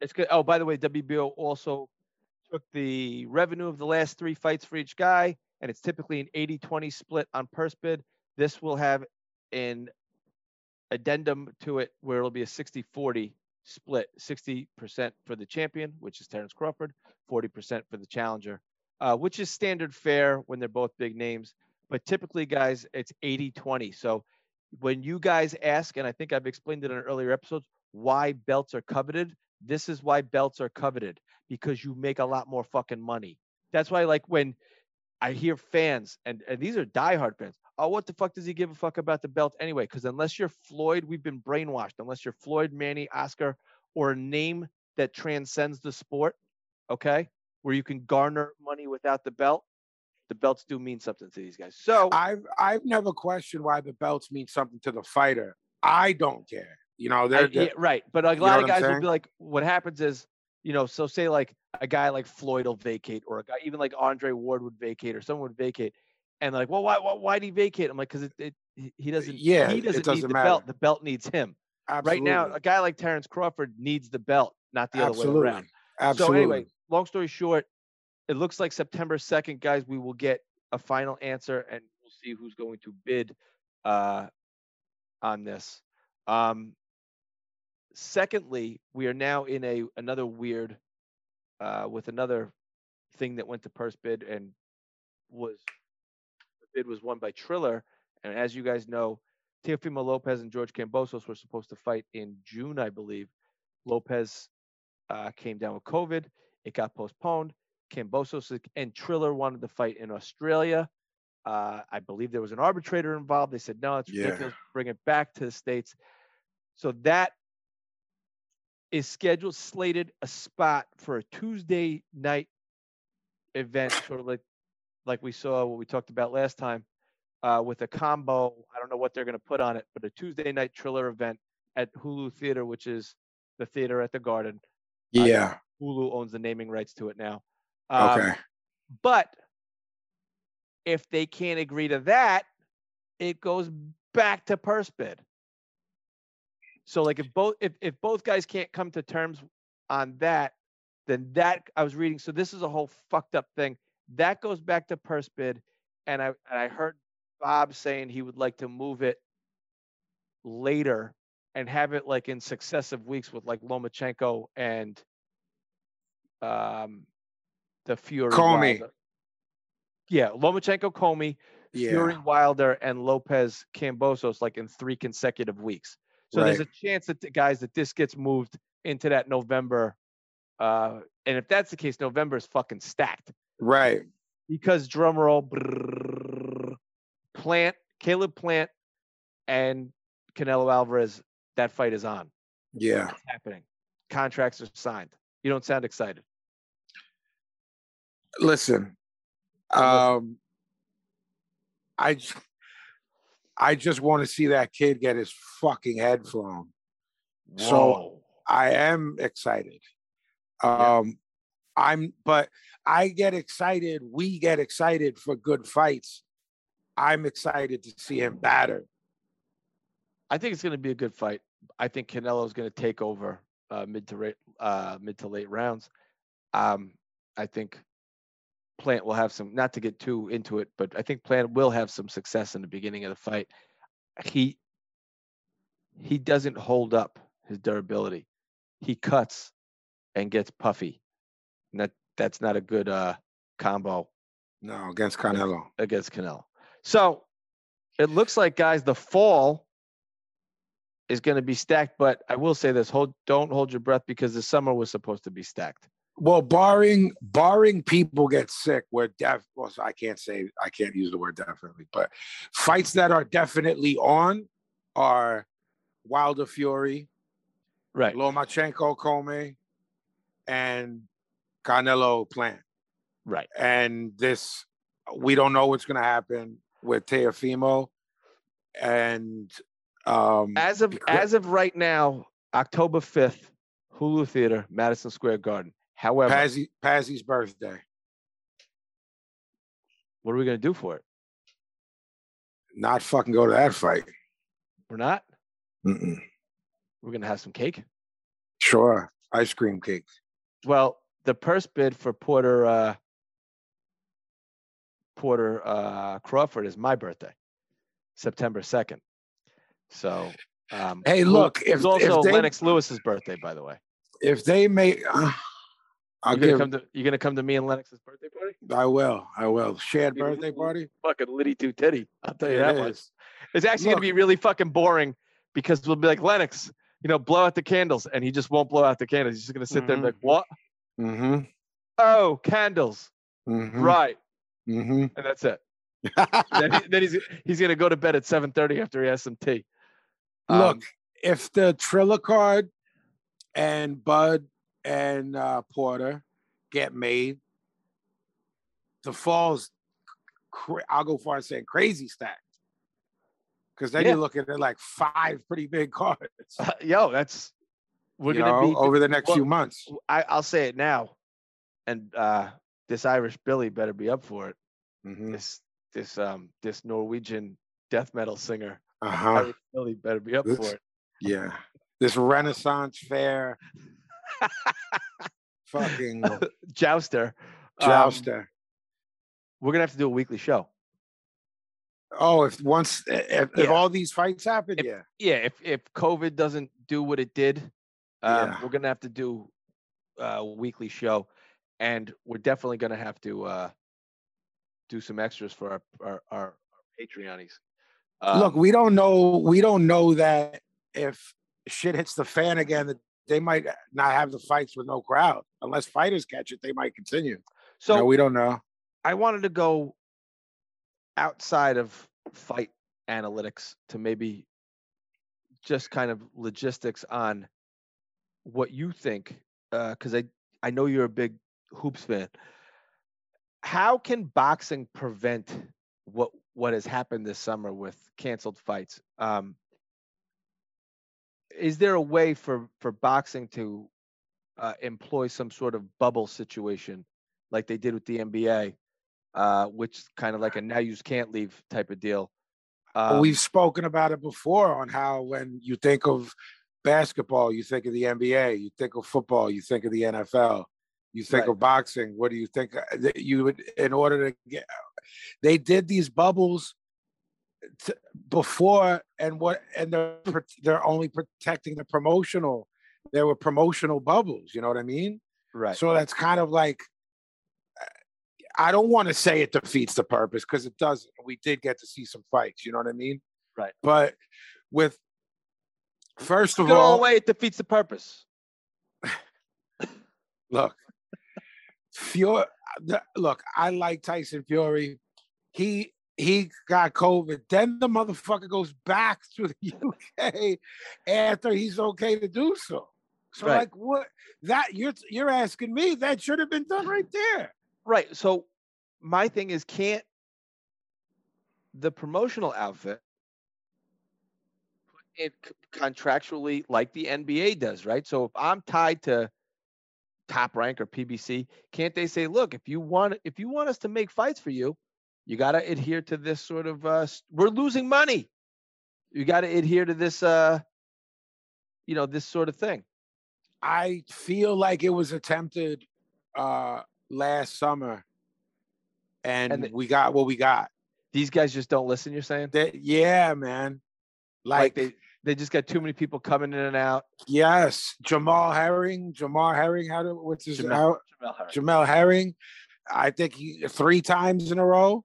it's good. Oh, by the way, W B O also took the revenue of the last three fights for each guy, and it's typically an eighty twenty split on purse bid. This will have an addendum to it where it'll be a sixty forty split, sixty percent for the champion, which is Terrence Crawford, forty percent for the challenger, uh, which is standard fare when they're both big names. But typically, guys, it's eighty twenty. So when you guys ask, and I think I've explained it in earlier episodes, why belts are coveted, this is why belts are coveted, because you make a lot more fucking money. That's why, like, when I hear fans, and, and these are diehard fans, oh, what the fuck does he give a fuck about the belt anyway? Because unless you're Floyd, we've been brainwashed. Unless you're Floyd, Manny, Oscar, or a name that transcends the sport, okay, where you can garner money without the belt, the belts do mean something to these guys. So I've I've never questioned why the belts mean something to the fighter. I don't care, you know. They're, they're, I, yeah, right, but a lot of guys will be like, what happens is, you know, so say like a guy like Floyd will vacate, or a guy even like Andre Ward would vacate, or someone would vacate. And like, well, why, why, why did he vacate? I'm like, because it, it, he doesn't. Yeah, he doesn't, it doesn't need matter. the belt. The belt needs him. Absolutely. Right now, a guy like Terrence Crawford needs the belt, not the Absolutely. other way around. Absolutely. So anyway, long story short, it looks like September second, guys, we will get a final answer, and we'll see who's going to bid uh, on this. Um, secondly, we are now in a another weird uh, with another thing that went to purse bid and was. Bid was won by Triller, and as you guys know, Teofimo Lopez and George Kambosos were supposed to fight in June, I believe. Lopez uh, came down with COVID. It got postponed. Kambosos and Triller wanted to fight in Australia. Uh, I believe there was an arbitrator involved. They said, no, it's ridiculous. Yeah. Bring it back to the States. So that is scheduled, slated a spot for a Tuesday night event, sort of like like we saw what we talked about last time, uh, with a combo. I don't know what they're going to put on it, but a Tuesday night Triller event at Hulu Theater, which is the theater at the Garden. Yeah. Uh, Hulu owns the naming rights to it now. Um, okay. But if they can't agree to that, it goes back to purse bid. So like if both, if, if both guys can't come to terms on that, then that I was reading. So this is a whole fucked up thing. That goes back to purse bid, and I and I heard Bob saying he would like to move it later and have it like in successive weeks with like Lomachenko and um the Fury Comey. Wilder. Yeah, Lomachenko, Comey, yeah. Fury, Wilder, and Lopez Kambosos, like in three consecutive weeks. So right. There's a chance that the guys that this gets moved into that November, uh, and if that's the case, November is fucking stacked. Right. Because drumroll, Plant, Caleb Plant and Canelo Alvarez, that fight is on. Yeah. It's happening. Contracts are signed. You don't sound excited. Listen, um, I, I just want to see that kid get his fucking head flown. Whoa. So I am excited. Um, yeah. I'm, but I get excited. We get excited for good fights. I'm excited to see him battered. I think it's going to be a good fight. I think Canelo's going to take over uh, mid to rate, uh, mid to late rounds. Um, I think Plant will have some, not to get too into it, but I think Plant will have some success in the beginning of the fight. He he doesn't hold up his durability. He cuts and gets puffy. And that, that's not a good uh, combo. No, against Canelo. Against Canelo. So it looks like, guys, the fall is going to be stacked. But I will say this, hold, don't hold your breath, because the summer was supposed to be stacked. Well, barring barring people get sick, where def well, I can't say I can't use the word definitely, but fights that are definitely on are Wilder Fury, right? Lomachenko Comey, and Canelo Plant, right? And this, we don't know what's going to happen with Teofimo, and um, as of as of right now, October fifth, Hulu Theater, Madison Square Garden. However, Pazzy, Pazzy's birthday. What are we going to do for it? Not fucking go to that fight. We're not? Mm-mm. We're going to have some cake? Sure. Ice cream cake. Well, the purse bid for Porter uh, Porter uh, Crawford is my birthday, September second. So, um, hey, look. It's if, also if they, Lennox Lewis's birthday, by the way. If they make... Uh, I'll you're going to you're gonna come to me and Lennox's birthday party? I will. I will. Shared birthday party? Fucking litty too titty. I'll tell you that much. It's actually going to be really fucking boring, because we'll be like, Lennox, you know, blow out the candles. And he just won't blow out the candles. He's just going to sit mm-hmm. there and be like, what? Mm-hmm. Oh, candles. Mm-hmm. Right. Mm-hmm. And that's it. then, he, then he's he's going to go to bed at seven thirty after he has some tea. Look, um, if the Triller card and Bud and uh, Porter get made, the fall's, cra- I'll go far as saying crazy stacked. Because then yeah. you look at it like five pretty big cards. Uh, yo, that's, we're going to be. Over the next well, few months. I, I'll say it now. And uh, this Irish Billy better be up for it. Mm-hmm. This this um this Norwegian death metal singer, uh-huh. Irish Billy better be up this, for it. Yeah. This Renaissance fair. Fucking jouster, jouster. Um, we're gonna have to do a weekly show. Oh, if once if, yeah. if all these fights happen, if, yeah, yeah. If if COVID doesn't do what it did, um, yeah. we're gonna have to do a weekly show, and we're definitely gonna have to uh, do some extras for our our, our Patreonies. Um, Look, we don't know. We don't know that if shit hits the fan again. That they might not have the fights with no crowd. Unless fighters catch it, they might continue. So no, we don't know. I wanted to go outside of fight analytics to maybe just kind of logistics on what you think, because uh, I, I know you're a big hoops fan. How can boxing prevent what, what has happened this summer with canceled fights? Um, Is there a way for, for boxing to uh, employ some sort of bubble situation like they did with the N B A, uh, which is kind of like a now you can't leave type of deal? Um, We've spoken about it before on how when you think of basketball, you think of the N B A, you think of football, you think of the N F L, you think right. of boxing. What do you think? You would, in order to get, they did these bubbles To, before and what and they're they're only protecting the promotional. There were promotional bubbles, you know what I mean? Right. So that's kind of like, I don't want to say it defeats the purpose, because it doesn't. We did get to see some fights, you know what I mean? Right. But with first of all, the only way it defeats the purpose. Look, Fury. Look, I like Tyson Fury. He. He got COVID. Then the motherfucker goes back to the U K after he's okay to do so. So right. like what that you're you're asking me, that should have been done right there. Right. So my thing is, can't the promotional outfit put it contractually like the N B A does, right? So if I'm tied to Top Rank or P B C, can't they say, look, if you want if you want us to make fights for you, you got to adhere to this sort of, uh, we're losing money. You got to adhere to this, uh, you know, this sort of thing. I feel like it was attempted uh, last summer and, and the, we got what we got. These guys just don't listen, you're saying? They, yeah, man. Like, like they, they just got too many people coming in and out. Yes. Jamel Herring. Jamel Herring. How do, what's his name? Jamel, Jamel Herring. Jamel Herring. I think he, three times in a row.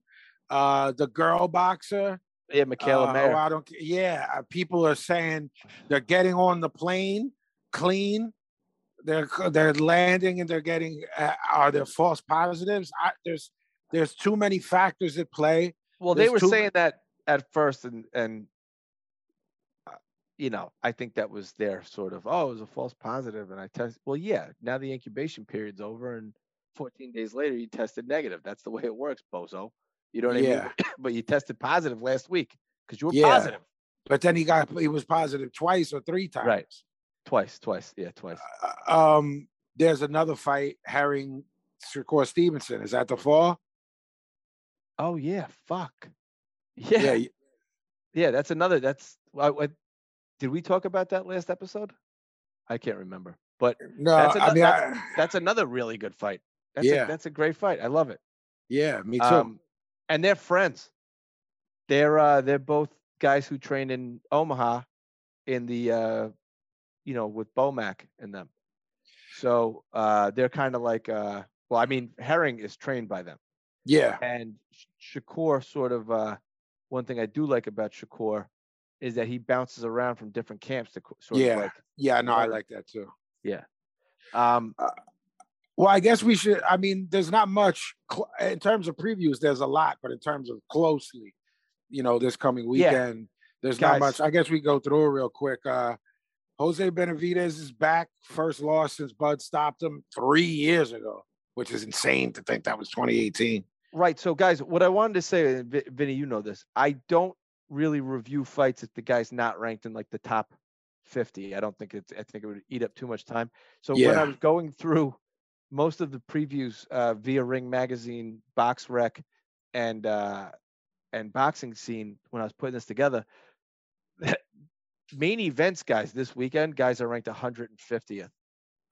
Uh, the girl boxer. Yeah, Michaela uh, Mayer. Oh, I don't, yeah, people are saying they're getting on the plane clean. They're they're landing and they're getting uh, are there false positives? I, there's there's too many factors at play. Well, there's they were too- saying that at first, and and uh, you know, I think that was their sort of, oh, it was a false positive, and I test. Well, yeah, now the incubation period's over, and fourteen days later you tested negative. That's the way it works, bozo. You know what I yeah. mean? But you tested positive last week because you were yeah. positive. But then he got he was positive twice or three times. Right. Twice, twice. Yeah, twice. Uh, um, there's another fight, Herring Shakur Stevenson. Is that the fall? Oh, yeah. Fuck. Yeah. Yeah, yeah that's another. That's I, I, did we talk about that last episode? I can't remember. But no, that's another, I mean, that's, I, that's another really good fight. That's yeah. A, that's a great fight. I love it. Yeah, me too. Um, And they're friends. They're uh, they're both guys who trained in Omaha, in the uh, you know, with Bomac and them. So uh, they're kind of like uh, well, I mean, Herring is trained by them. Yeah. And Shakur sort of uh, one thing I do like about Shakur is that he bounces around from different camps to sort yeah. of like. Yeah. Yeah. No, I like that too. Yeah. Um. Uh, Well, I guess we should. I mean, there's not much cl- in terms of previews. There's a lot, but in terms of closely, you know, this coming weekend, yeah. there's Guys. not much. I guess we go through it real quick. Uh, Jose Benavidez is back. First loss since Bud stopped him three years ago, which is insane to think that was twenty eighteen. Right. So, guys, what I wanted to say, and Vinny, you know this. I don't really review fights if the guy's not ranked in like the top fifty. I don't think it's. I think it would eat up too much time. So yeah. when I was going through most of the previews uh, via Ring Magazine, Box Rec, and uh, and Boxing Scene, when I was putting this together, main events, guys, this weekend, guys are ranked one hundred fiftieth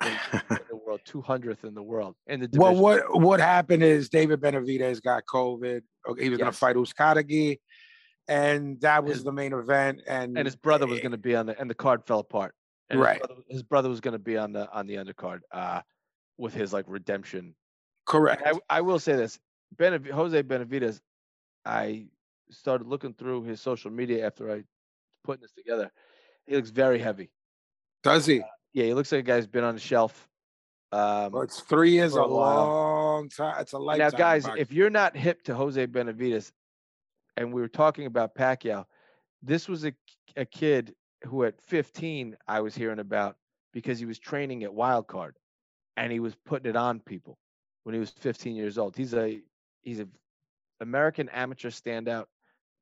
in, in the world, two hundredth in the world. In the division. Well, what what happened is David Benavidez got COVID. Okay, he was yes. going to fight Uzkadagi, and that was his, the main event. And and his brother was going to be on the and the card fell apart. And right, his brother, his brother was going to be on the on the undercard. Uh, with his like redemption. Correct. I, I will say this. Benav- Jose Benavidez, I started looking through his social media after I putting this together. He looks very heavy. Does he? Uh, yeah, he looks like a guy who's been on the shelf. Um, well, it's three years, a, a long time. It's a lifetime. Now, guys, if you're not hip to Jose Benavidez, and we were talking about Pacquiao, this was a, a kid who at fifteen I was hearing about because he was training at Wild Card. And he was putting it on people when he was fifteen years old. He's a he's an American amateur standout,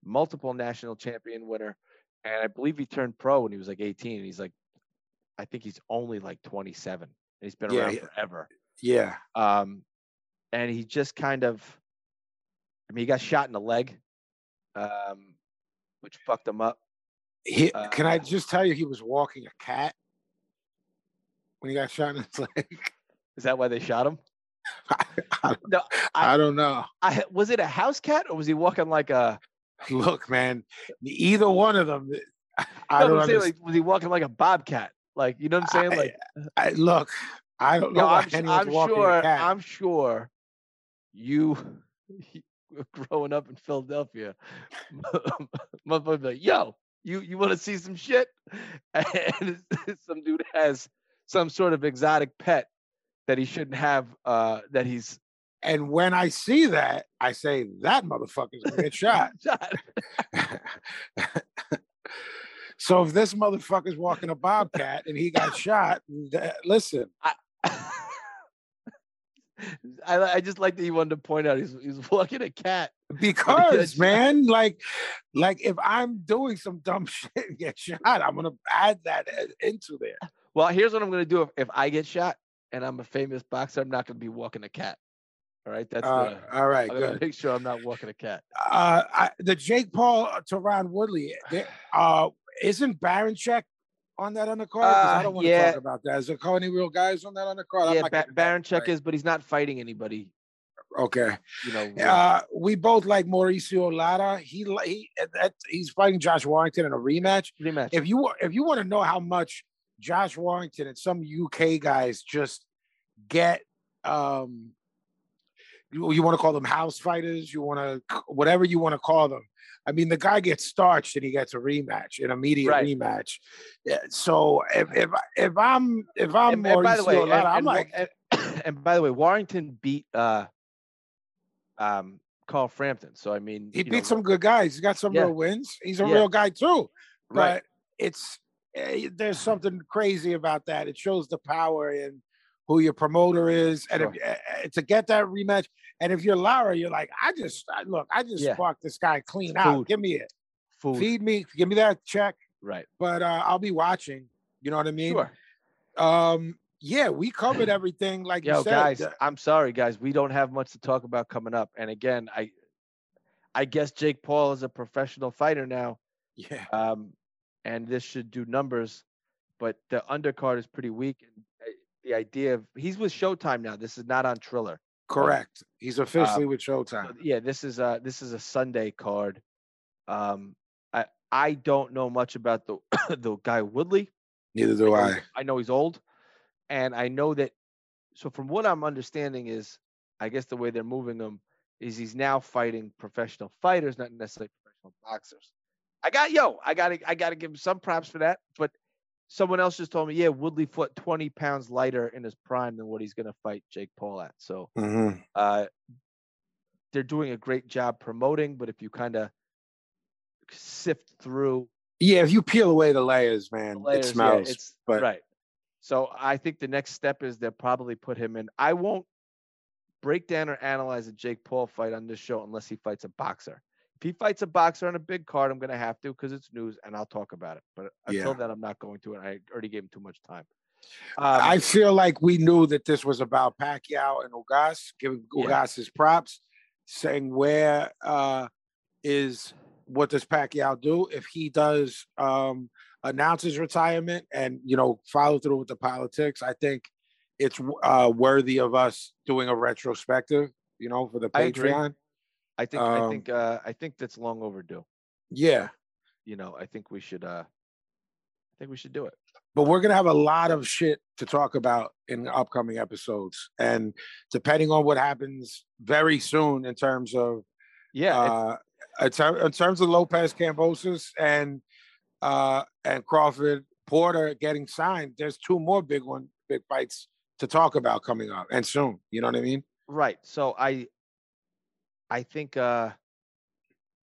multiple national champion winner, and I believe he turned pro when he was like eighteen. And he's like, I think he's only like twenty-seven. And he's been yeah, around yeah. forever. Yeah. Um, and he just kind of, I mean, he got shot in the leg, um, which fucked him up. He, uh, can I just tell you, he was walking a cat when he got shot in his leg. Is that why they shot him? I, I, don't, no, I, I don't know. I, was it a house cat or was he walking like a... Look, man, either one of them. I, I don't know. Like, was he walking like a bobcat? Like, you know what I'm saying? Like, I, I, look, I don't no, know. I'm, I'm, sure, a cat. I'm sure you growing up in Philadelphia, motherfuckers like, yo, you, you want to see some shit? And some dude has some sort of exotic pet that he shouldn't have, uh, that he's... And when I see that, I say, that motherfucker's gonna get shot. shot. So if this motherfucker's walking a bobcat and he got shot, th- listen. I, I, I just like that you wanted to point out he's, he's walking a cat. Because, man, like, like if I'm doing some dumb shit and get shot, I'm gonna add that into there. Well, here's what I'm going to do. If, if I get shot and I'm a famous boxer, I'm not going to be walking a cat. All right. That's uh, the, all right. I'm going to make sure I'm not walking a cat. Uh, I, the Jake Paul to Ron Woodley, they, uh, isn't Baranchek on that undercard? Uh, I don't want yeah. to talk about that. Is there any real guys on that undercard? Yeah, ba- Baranchek is, but he's not fighting anybody. Okay. You know, yeah. uh, we both like Mauricio Lara. He he that, he's fighting Josh Warrington in a rematch. Rematch. If you if you want to know how much Josh Warrington and some U K guys just get, um, you, you want to call them house fighters, you want to whatever you want to call them. I mean, the guy gets starched and he gets a rematch, an immediate right. rematch. Yeah. So if if if I'm if I'm and, Mauricio and by the way, Lara, and, I'm and, like. And, and by the way, Warrington beat uh, um, Carl Frampton. So, I mean, he beat know, some good guys. He's got some yeah. real wins. He's a yeah. real guy, too. But right. it's there's something crazy about that. It shows the power in who your promoter is. And sure. if, uh, to get that rematch. And if you're Lara, you're like, I just look, I just yeah. fucked this guy clean Food. out. Give me it. Food. Feed me. Give me that check. Right. But uh, I'll be watching. You know what I mean? Sure. Um, Yeah, we covered everything, like Yo, you said. Guys, I'm sorry, guys. We don't have much to talk about coming up. And again, I, I guess Jake Paul is a professional fighter now. Yeah. Um, and this should do numbers, but the undercard is pretty weak. The idea of he's with Showtime now. This is not on Triller. Correct. But, he's officially um, with Showtime. So yeah. This is a this is a Sunday card. Um, I I don't know much about the the guy Woodley. Neither do I. I know, I know he's old. And I know that, so from what I'm understanding is, I guess the way they're moving him is he's now fighting professional fighters, not necessarily professional boxers. I got, yo, I got to I gotta give him some props for that. But someone else just told me, yeah, Woodley fought twenty pounds lighter in his prime than what he's going to fight Jake Paul at. So mm-hmm. uh, they're doing a great job promoting, but if you kind of sift through. Yeah, if you peel away the layers, man, the layers, it smells. Yeah, it's, but- right. So I think the next step is they'll probably put him in. I won't break down or analyze a Jake Paul fight on this show unless he fights a boxer. If he fights a boxer on a big card, I'm going to have to because it's news, and I'll talk about it. But until yeah. then, I'm not going to, and I already gave him too much time. Um, I feel like we knew that this was about Pacquiao and Ugas, giving Ugas yeah. his props, saying where uh, is what does Pacquiao do if he does um, – announce his retirement and, you know, follow through with the politics. I think it's uh, worthy of us doing a retrospective, you know, for the Patreon. I, I think, um, I think, uh, I think that's long overdue. Yeah. You know, I think we should, uh, I think we should do it, but we're going to have a lot of shit to talk about in the upcoming episodes. And depending on what happens very soon in terms of, yeah, uh, in, ter- in terms of Lopez Kambosos and, Uh, and Crawford Porter getting signed. There's two more big one, big fights to talk about coming up and soon. You know what I mean? Right. So I, I think, uh,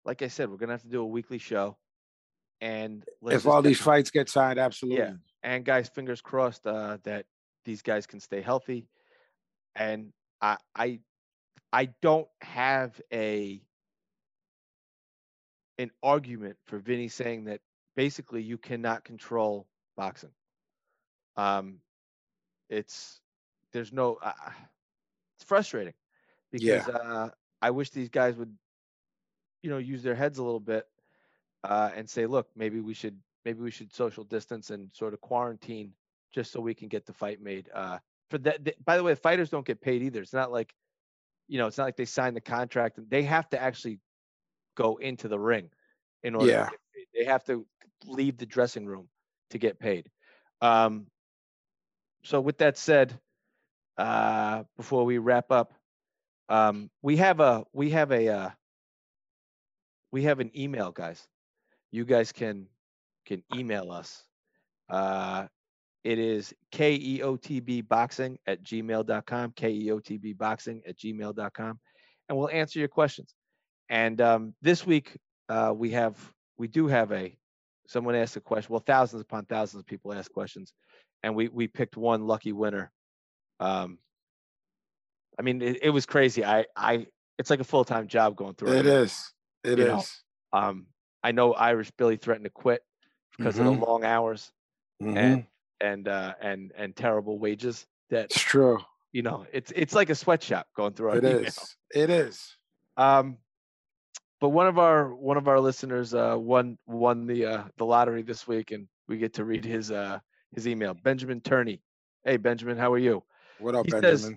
like I said, we're gonna have to do a weekly show, and let's if all these them. fights get signed, absolutely. Yeah. And guys, fingers crossed uh, that these guys can stay healthy. And I, I, I don't have a an argument for Vinny saying that. Basically, you cannot control boxing. Um, it's there's no. Uh, it's frustrating because yeah. uh, I wish these guys would, you know, use their heads a little bit uh, and say, look, maybe we should maybe we should social distance and sort of quarantine just so we can get the fight made. Uh, for that, th- by the way, fighters don't get paid either. It's not like, you know, it's not like they signed the contract. They have to actually go into the ring in order. Yeah. To get paid. They have to. Leave the dressing room to get paid. Um, so with that said, uh, before we wrap up, um, we have a we have a uh, we have an email, guys. You guys can can email us. Uh, it is keotbboxing at gmail dot com, keotbboxing at gmail dot com, and we'll answer your questions. And um, this week uh, we have we do have a someone asked a question. Well, thousands upon thousands of people asked questions, and we we picked one lucky winner. Um, I mean, it, it was crazy. I I it's like a full time job going through it. It is. It you is. Know, um, I know Irish Billy threatened to quit because mm-hmm. of the long hours mm-hmm. and and uh, and and terrible wages. That's true. You know, it's it's like a sweatshop going through. Our it email. is. It is. Um. But one of our one of our listeners uh, won won the uh, the lottery this week, and we get to read his uh, his email. Benjamin Turney, hey Benjamin, how are you? What up, he Benjamin? Says,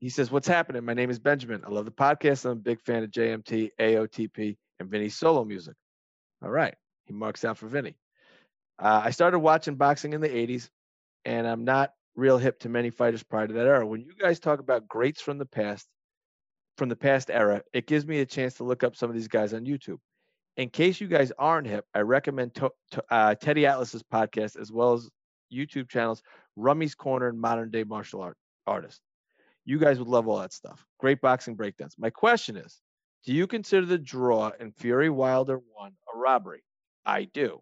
He says, what's happening? My name is Benjamin. I love the podcast. I'm a big fan of J M T, A O T P, and Vinny's solo music. All right. He marks out for Vinny. Uh, I started watching boxing in the eighties, and I'm not real hip to many fighters prior to that era. When you guys talk about greats from the past, from the past era, it gives me a chance to look up some of these guys on YouTube. In case you guys aren't hip, I recommend to, to, uh, Teddy Atlas's podcast, as well as YouTube channels, Rummy's Corner and Modern Day Martial Art Artist. You guys would love all that stuff. Great boxing breakdowns. My question is, do you consider the draw in Fury Wilder one a robbery? I do.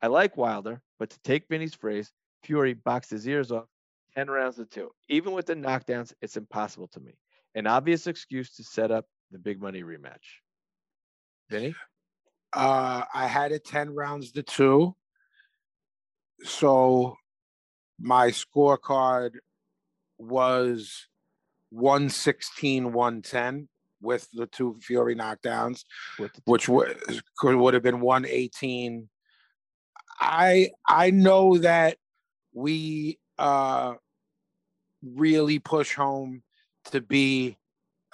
I like Wilder, but to take Vinny's phrase, Fury boxed his ears off ten rounds to two. Even with the knockdowns, it's impossible to me. An obvious excuse to set up the big money rematch. Vinny? Uh, I had it ten rounds to two. So my scorecard was one sixteen, one ten with the two Fury knockdowns, the two which w- could would have been one eighteen. I I know that we uh, really push home to be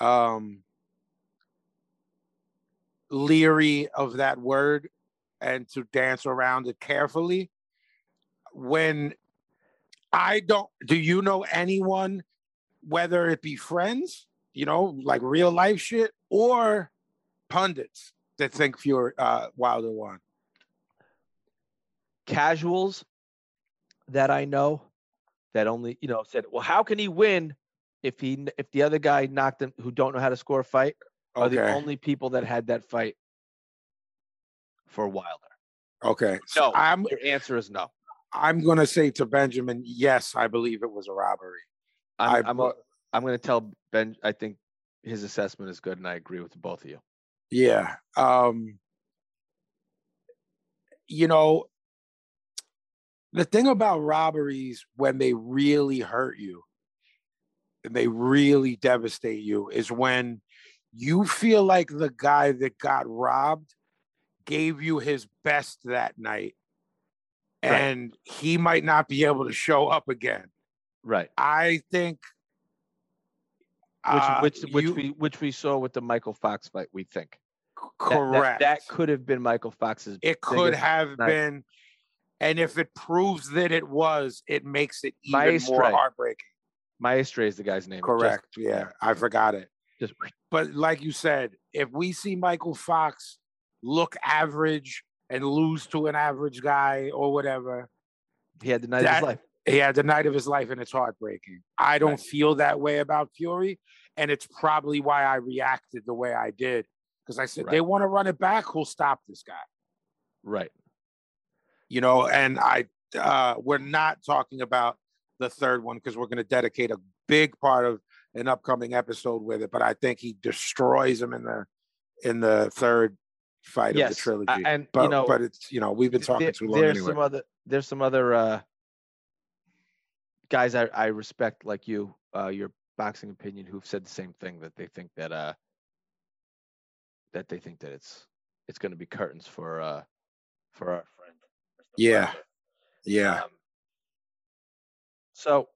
um, leery of that word and to dance around it carefully. When I don't, do you know anyone, whether it be friends, you know, like real life shit, or pundits that think Fury uh, Wilder won? Casuals that I know that only, you know, said, well, how can he win if he if the other guy knocked him, who don't know how to score a fight, are okay. The only people that had that fight for Wilder. Okay. So no, I'm, your answer is no. I'm going to say to Benjamin, yes, I believe it was a robbery. I'm, I, I'm, I'm going to tell Ben, I think his assessment is good, and I agree with the both of you. Yeah. Um, you know, the thing about robberies, when they really hurt you and they really devastate you, is when you feel like the guy that got robbed gave you his best that night. Right. And he might not be able to show up again. Right. I think. Which uh, which, which you, we which we saw with the Michael Fox fight, we think. Correct. That, that, that could have been Michael Fox's. It could have night. been. And if it proves that it was, it makes it even Maestre. more heartbreaking. Maestre is the guy's name. Correct. Just, yeah, I forgot it. Just, but like you said, if we see Michael Fox look average and lose to an average guy or whatever, he had the night that, of his life. He had the night of his life, and it's heartbreaking. I don't right. feel that way about Fury, and it's probably why I reacted the way I did, because I said, right. they want to run it back. Who'll stop this guy? Right. You know, and I uh, we're not talking about the third one, because we're going to dedicate a big part of an upcoming episode with it. But I think he destroys him in the in the third fight yes. of the trilogy. I, and but, you know, but it's you know we've been talking there, too long. There's anyway. some other there's some other uh, guys I, I respect, like you, uh, your boxing opinion, who've said the same thing, that they think that uh that they think that it's it's going to be curtains for uh for our friend. Yeah, yeah. Um, so,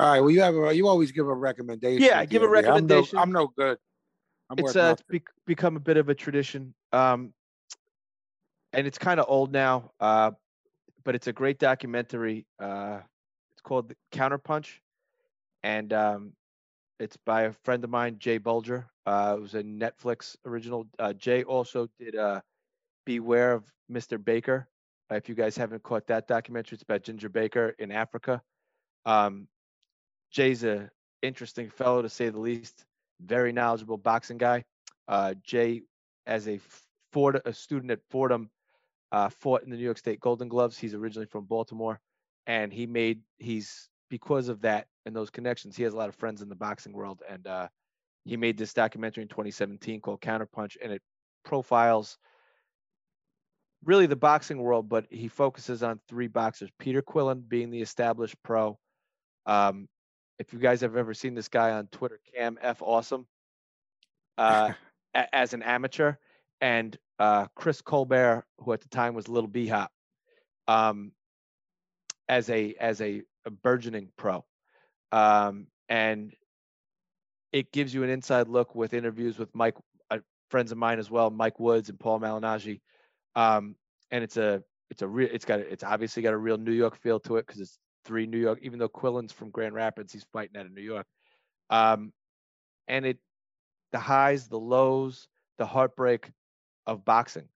all right. Well, you have a, you always give a recommendation. Yeah, I give a recommendation. I'm no, I'm no good. I'm it's uh, it's be- become a bit of a tradition, um, and it's kind of old now. Uh, but it's a great documentary. Uh, it's called The Counterpunch, and um, it's by a friend of mine, Jay Bulger. Uh, it was a Netflix original. Uh, Jay also did uh, Beware of Mister Baker. If you guys haven't caught that documentary, it's about Ginger Baker in Africa. Um, Jay's a interesting fellow, to say the least. Very knowledgeable boxing guy. Uh, Jay, as a Ford, a student at Fordham, uh, fought in the New York State Golden Gloves. He's originally from Baltimore, and he made he's because of that and those connections, he has a lot of friends in the boxing world, and uh, he made this documentary in twenty seventeen called Counterpunch, and it profiles really the boxing world, but he focuses on three boxers, Peter Quillen being the established pro. Um, if you guys have ever seen this guy on Twitter, Cam F. Awesome, uh, a- as an amateur, and uh, Chris Colbert, who at the time was Little B-Hop, um, as a as a, a burgeoning pro. Um, and it gives you an inside look with interviews with Mike, uh, friends of mine as well, Mike Woods and Paul Malignaggi. Um, and it's a, it's a real, it's got, a, it's obviously got a real New York feel to it. Cause it's three New York, even though Quillen's from Grand Rapids, he's fighting out of New York. Um, and it, the highs, the lows, the heartbreak of boxing.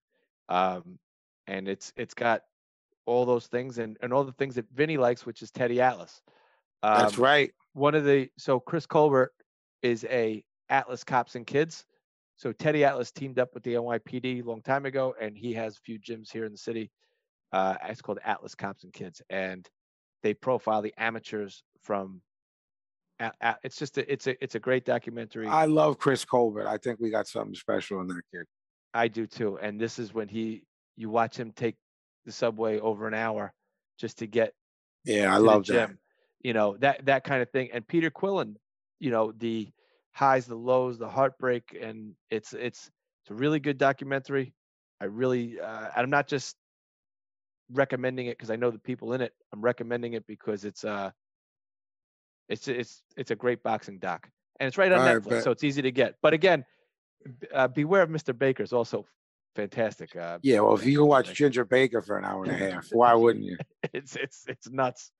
Um, and it's, it's got all those things and, and all the things that Vinny likes, which is Teddy Atlas. Um, That's right. One of the, so Chris Colbert is a Atlas Cops and Kids. So Teddy Atlas teamed up with the N Y P D a long time ago, and he has a few gyms here in the city. Uh, it's called Atlas Cops and Kids, and they profile the amateurs from. Uh, uh, it's just a, it's a it's a great documentary. I love Chris Colbert. I think we got something special in that kid. I do too, and this is when he you watch him take the subway over an hour just to get. Yeah, I love that. You know, that that kind of thing, and Peter Quillen. You know, the highs, the lows, the heartbreak, and it's it's it's a really good documentary. I really, uh, I'm not just recommending it because I know the people in it. I'm recommending it because it's uh it's it's it's a great boxing doc, and it's right on All Netflix, right, so it's easy to get. But again, uh, beware of Mister Baker is also fantastic. Uh, yeah, well, if you can watch Ginger Baker for an hour and a half, why wouldn't you? It's it's it's nuts.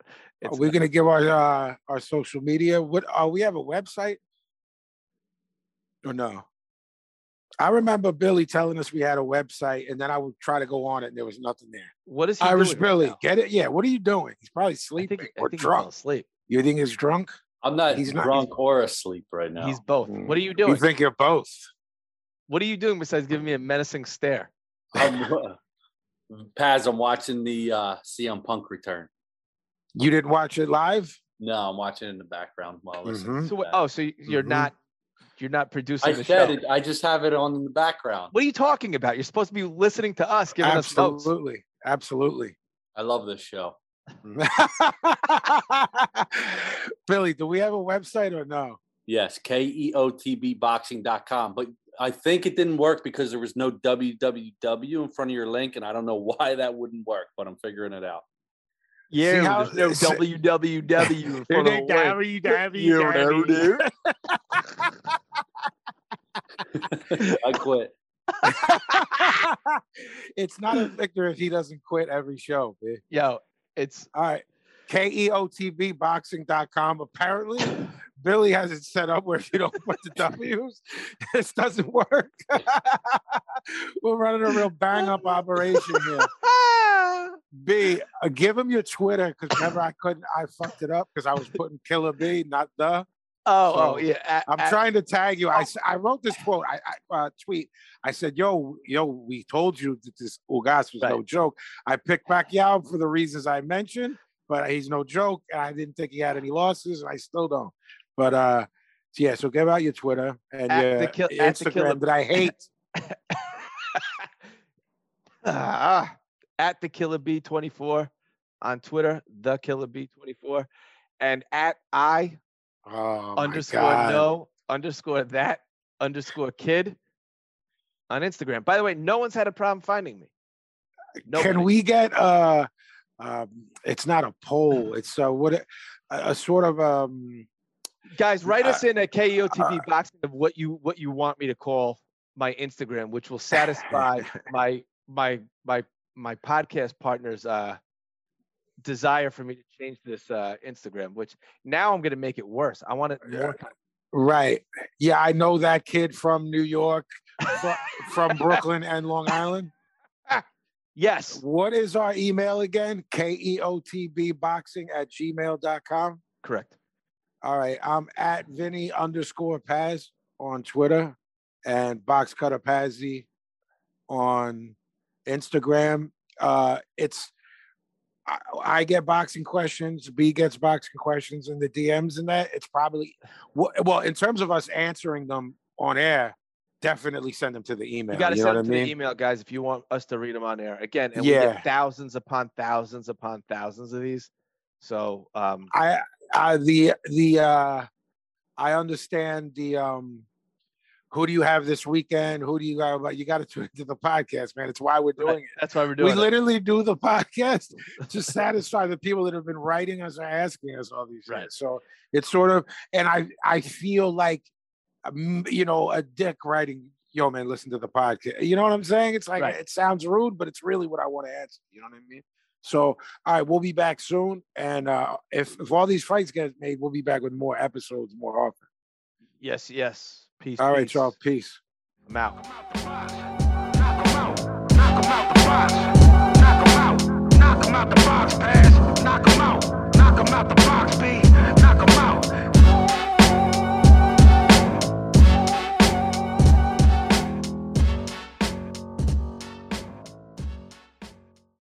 It's are we nuts. Gonna give our uh, our social media? What are uh, we have a website? Or no, I remember Billy telling us we had a website, and then I would try to go on it, and there was nothing there. What is he Irish doing Billy? Right, get it? Yeah. What are you doing? He's probably sleeping I think, or I think drunk. Asleep. You think he's drunk? I'm not. He's drunk not, he's, or asleep right now. He's both. Mm. What are you doing? You think you're both? What are you doing besides giving me a menacing stare? I'm, Paz, I'm watching the uh, C M Punk return. You didn't watch it live? No, I'm watching it in the background while listening. Mm-hmm. So, oh, so you're mm-hmm. not. You're not producing I the show. It, I just have it on in the background. What are you talking about? You're supposed to be listening to us, giving absolutely. us Absolutely. Absolutely. I love this show. Billy, do we have a website or no? Yes, K E O T B boxing dot com. But I think it didn't work because there was no W W W in front of your link, and I don't know why that wouldn't work, but I'm figuring it out. Yeah, how, there's no W W W in front of W W W. I quit. It's not a victor if he doesn't quit every show, man. Yo, it's all right. K E O T B boxing dot com. Apparently, Billy has it set up where if you don't put the W's, this doesn't work. We're running a real bang up operation here. B, uh, give him your Twitter because remember I couldn't, I fucked it up because I was putting Killer B, not the. Oh, so oh yeah. At, I'm at, trying to tag you. I, I wrote this quote, I, I uh, tweet. I said, yo, yo, we told you that this Ugas was right. no joke. I picked Pacquiao for the reasons I mentioned, but he's no joke. And I didn't think he had any losses, and I still don't. But uh, yeah, so give out your Twitter and at your the kill, Instagram that I hate. uh, At the Killer B twenty-four on Twitter, the Killer B twenty-four, and at I oh underscore no underscore that underscore kid on Instagram. By the way, no one's had a problem finding me. Nobody. Can we get uh, um, it's not a poll. It's uh, what a, a sort of um, guys write uh, us in at K E O T V uh, boxing of what you what you want me to call my Instagram, which will satisfy my my my. my podcast partner's uh, desire for me to change this uh, Instagram, which now I'm going to make it worse. I want it more. Yeah. Right. Yeah. I know that kid from New York, from Brooklyn and Long Island. Yes. What is our email again? K E O T B boxing at gmail dot com. Correct. All right. I'm at Vinny underscore Paz on Twitter and Box Cutter Pazzy on Instagram. Uh, it's I, I get boxing questions. B gets boxing questions in the D Ms, and that it's probably well in terms of us answering them on air. Definitely send them to the email. You got to send them to the email, guys, if you want us to read them on air again. And yeah, we get thousands upon thousands upon thousands of these. So um, I, I the the uh, I understand the. Um, Who do you have this weekend? Who do you got about? You got to tune into the podcast, man. It's why we're doing it. That's why we're doing it. We literally do the podcast to satisfy the people that have been writing us or asking us all these things. So it's sort of, and I I feel like you know, a dick writing, yo, man, listen to the podcast. You know what I'm saying? It's like, right. It sounds rude, but it's really what I want to answer. You know what I mean? So, all right, we'll be back soon. And uh, if, if all these fights get made, we'll be back with more episodes more often. Yes, yes. Peace. All peace. Right, y'all. Peace. I'm out. Knock 'em out the prize. Knock 'em out. Knock 'em out the prize.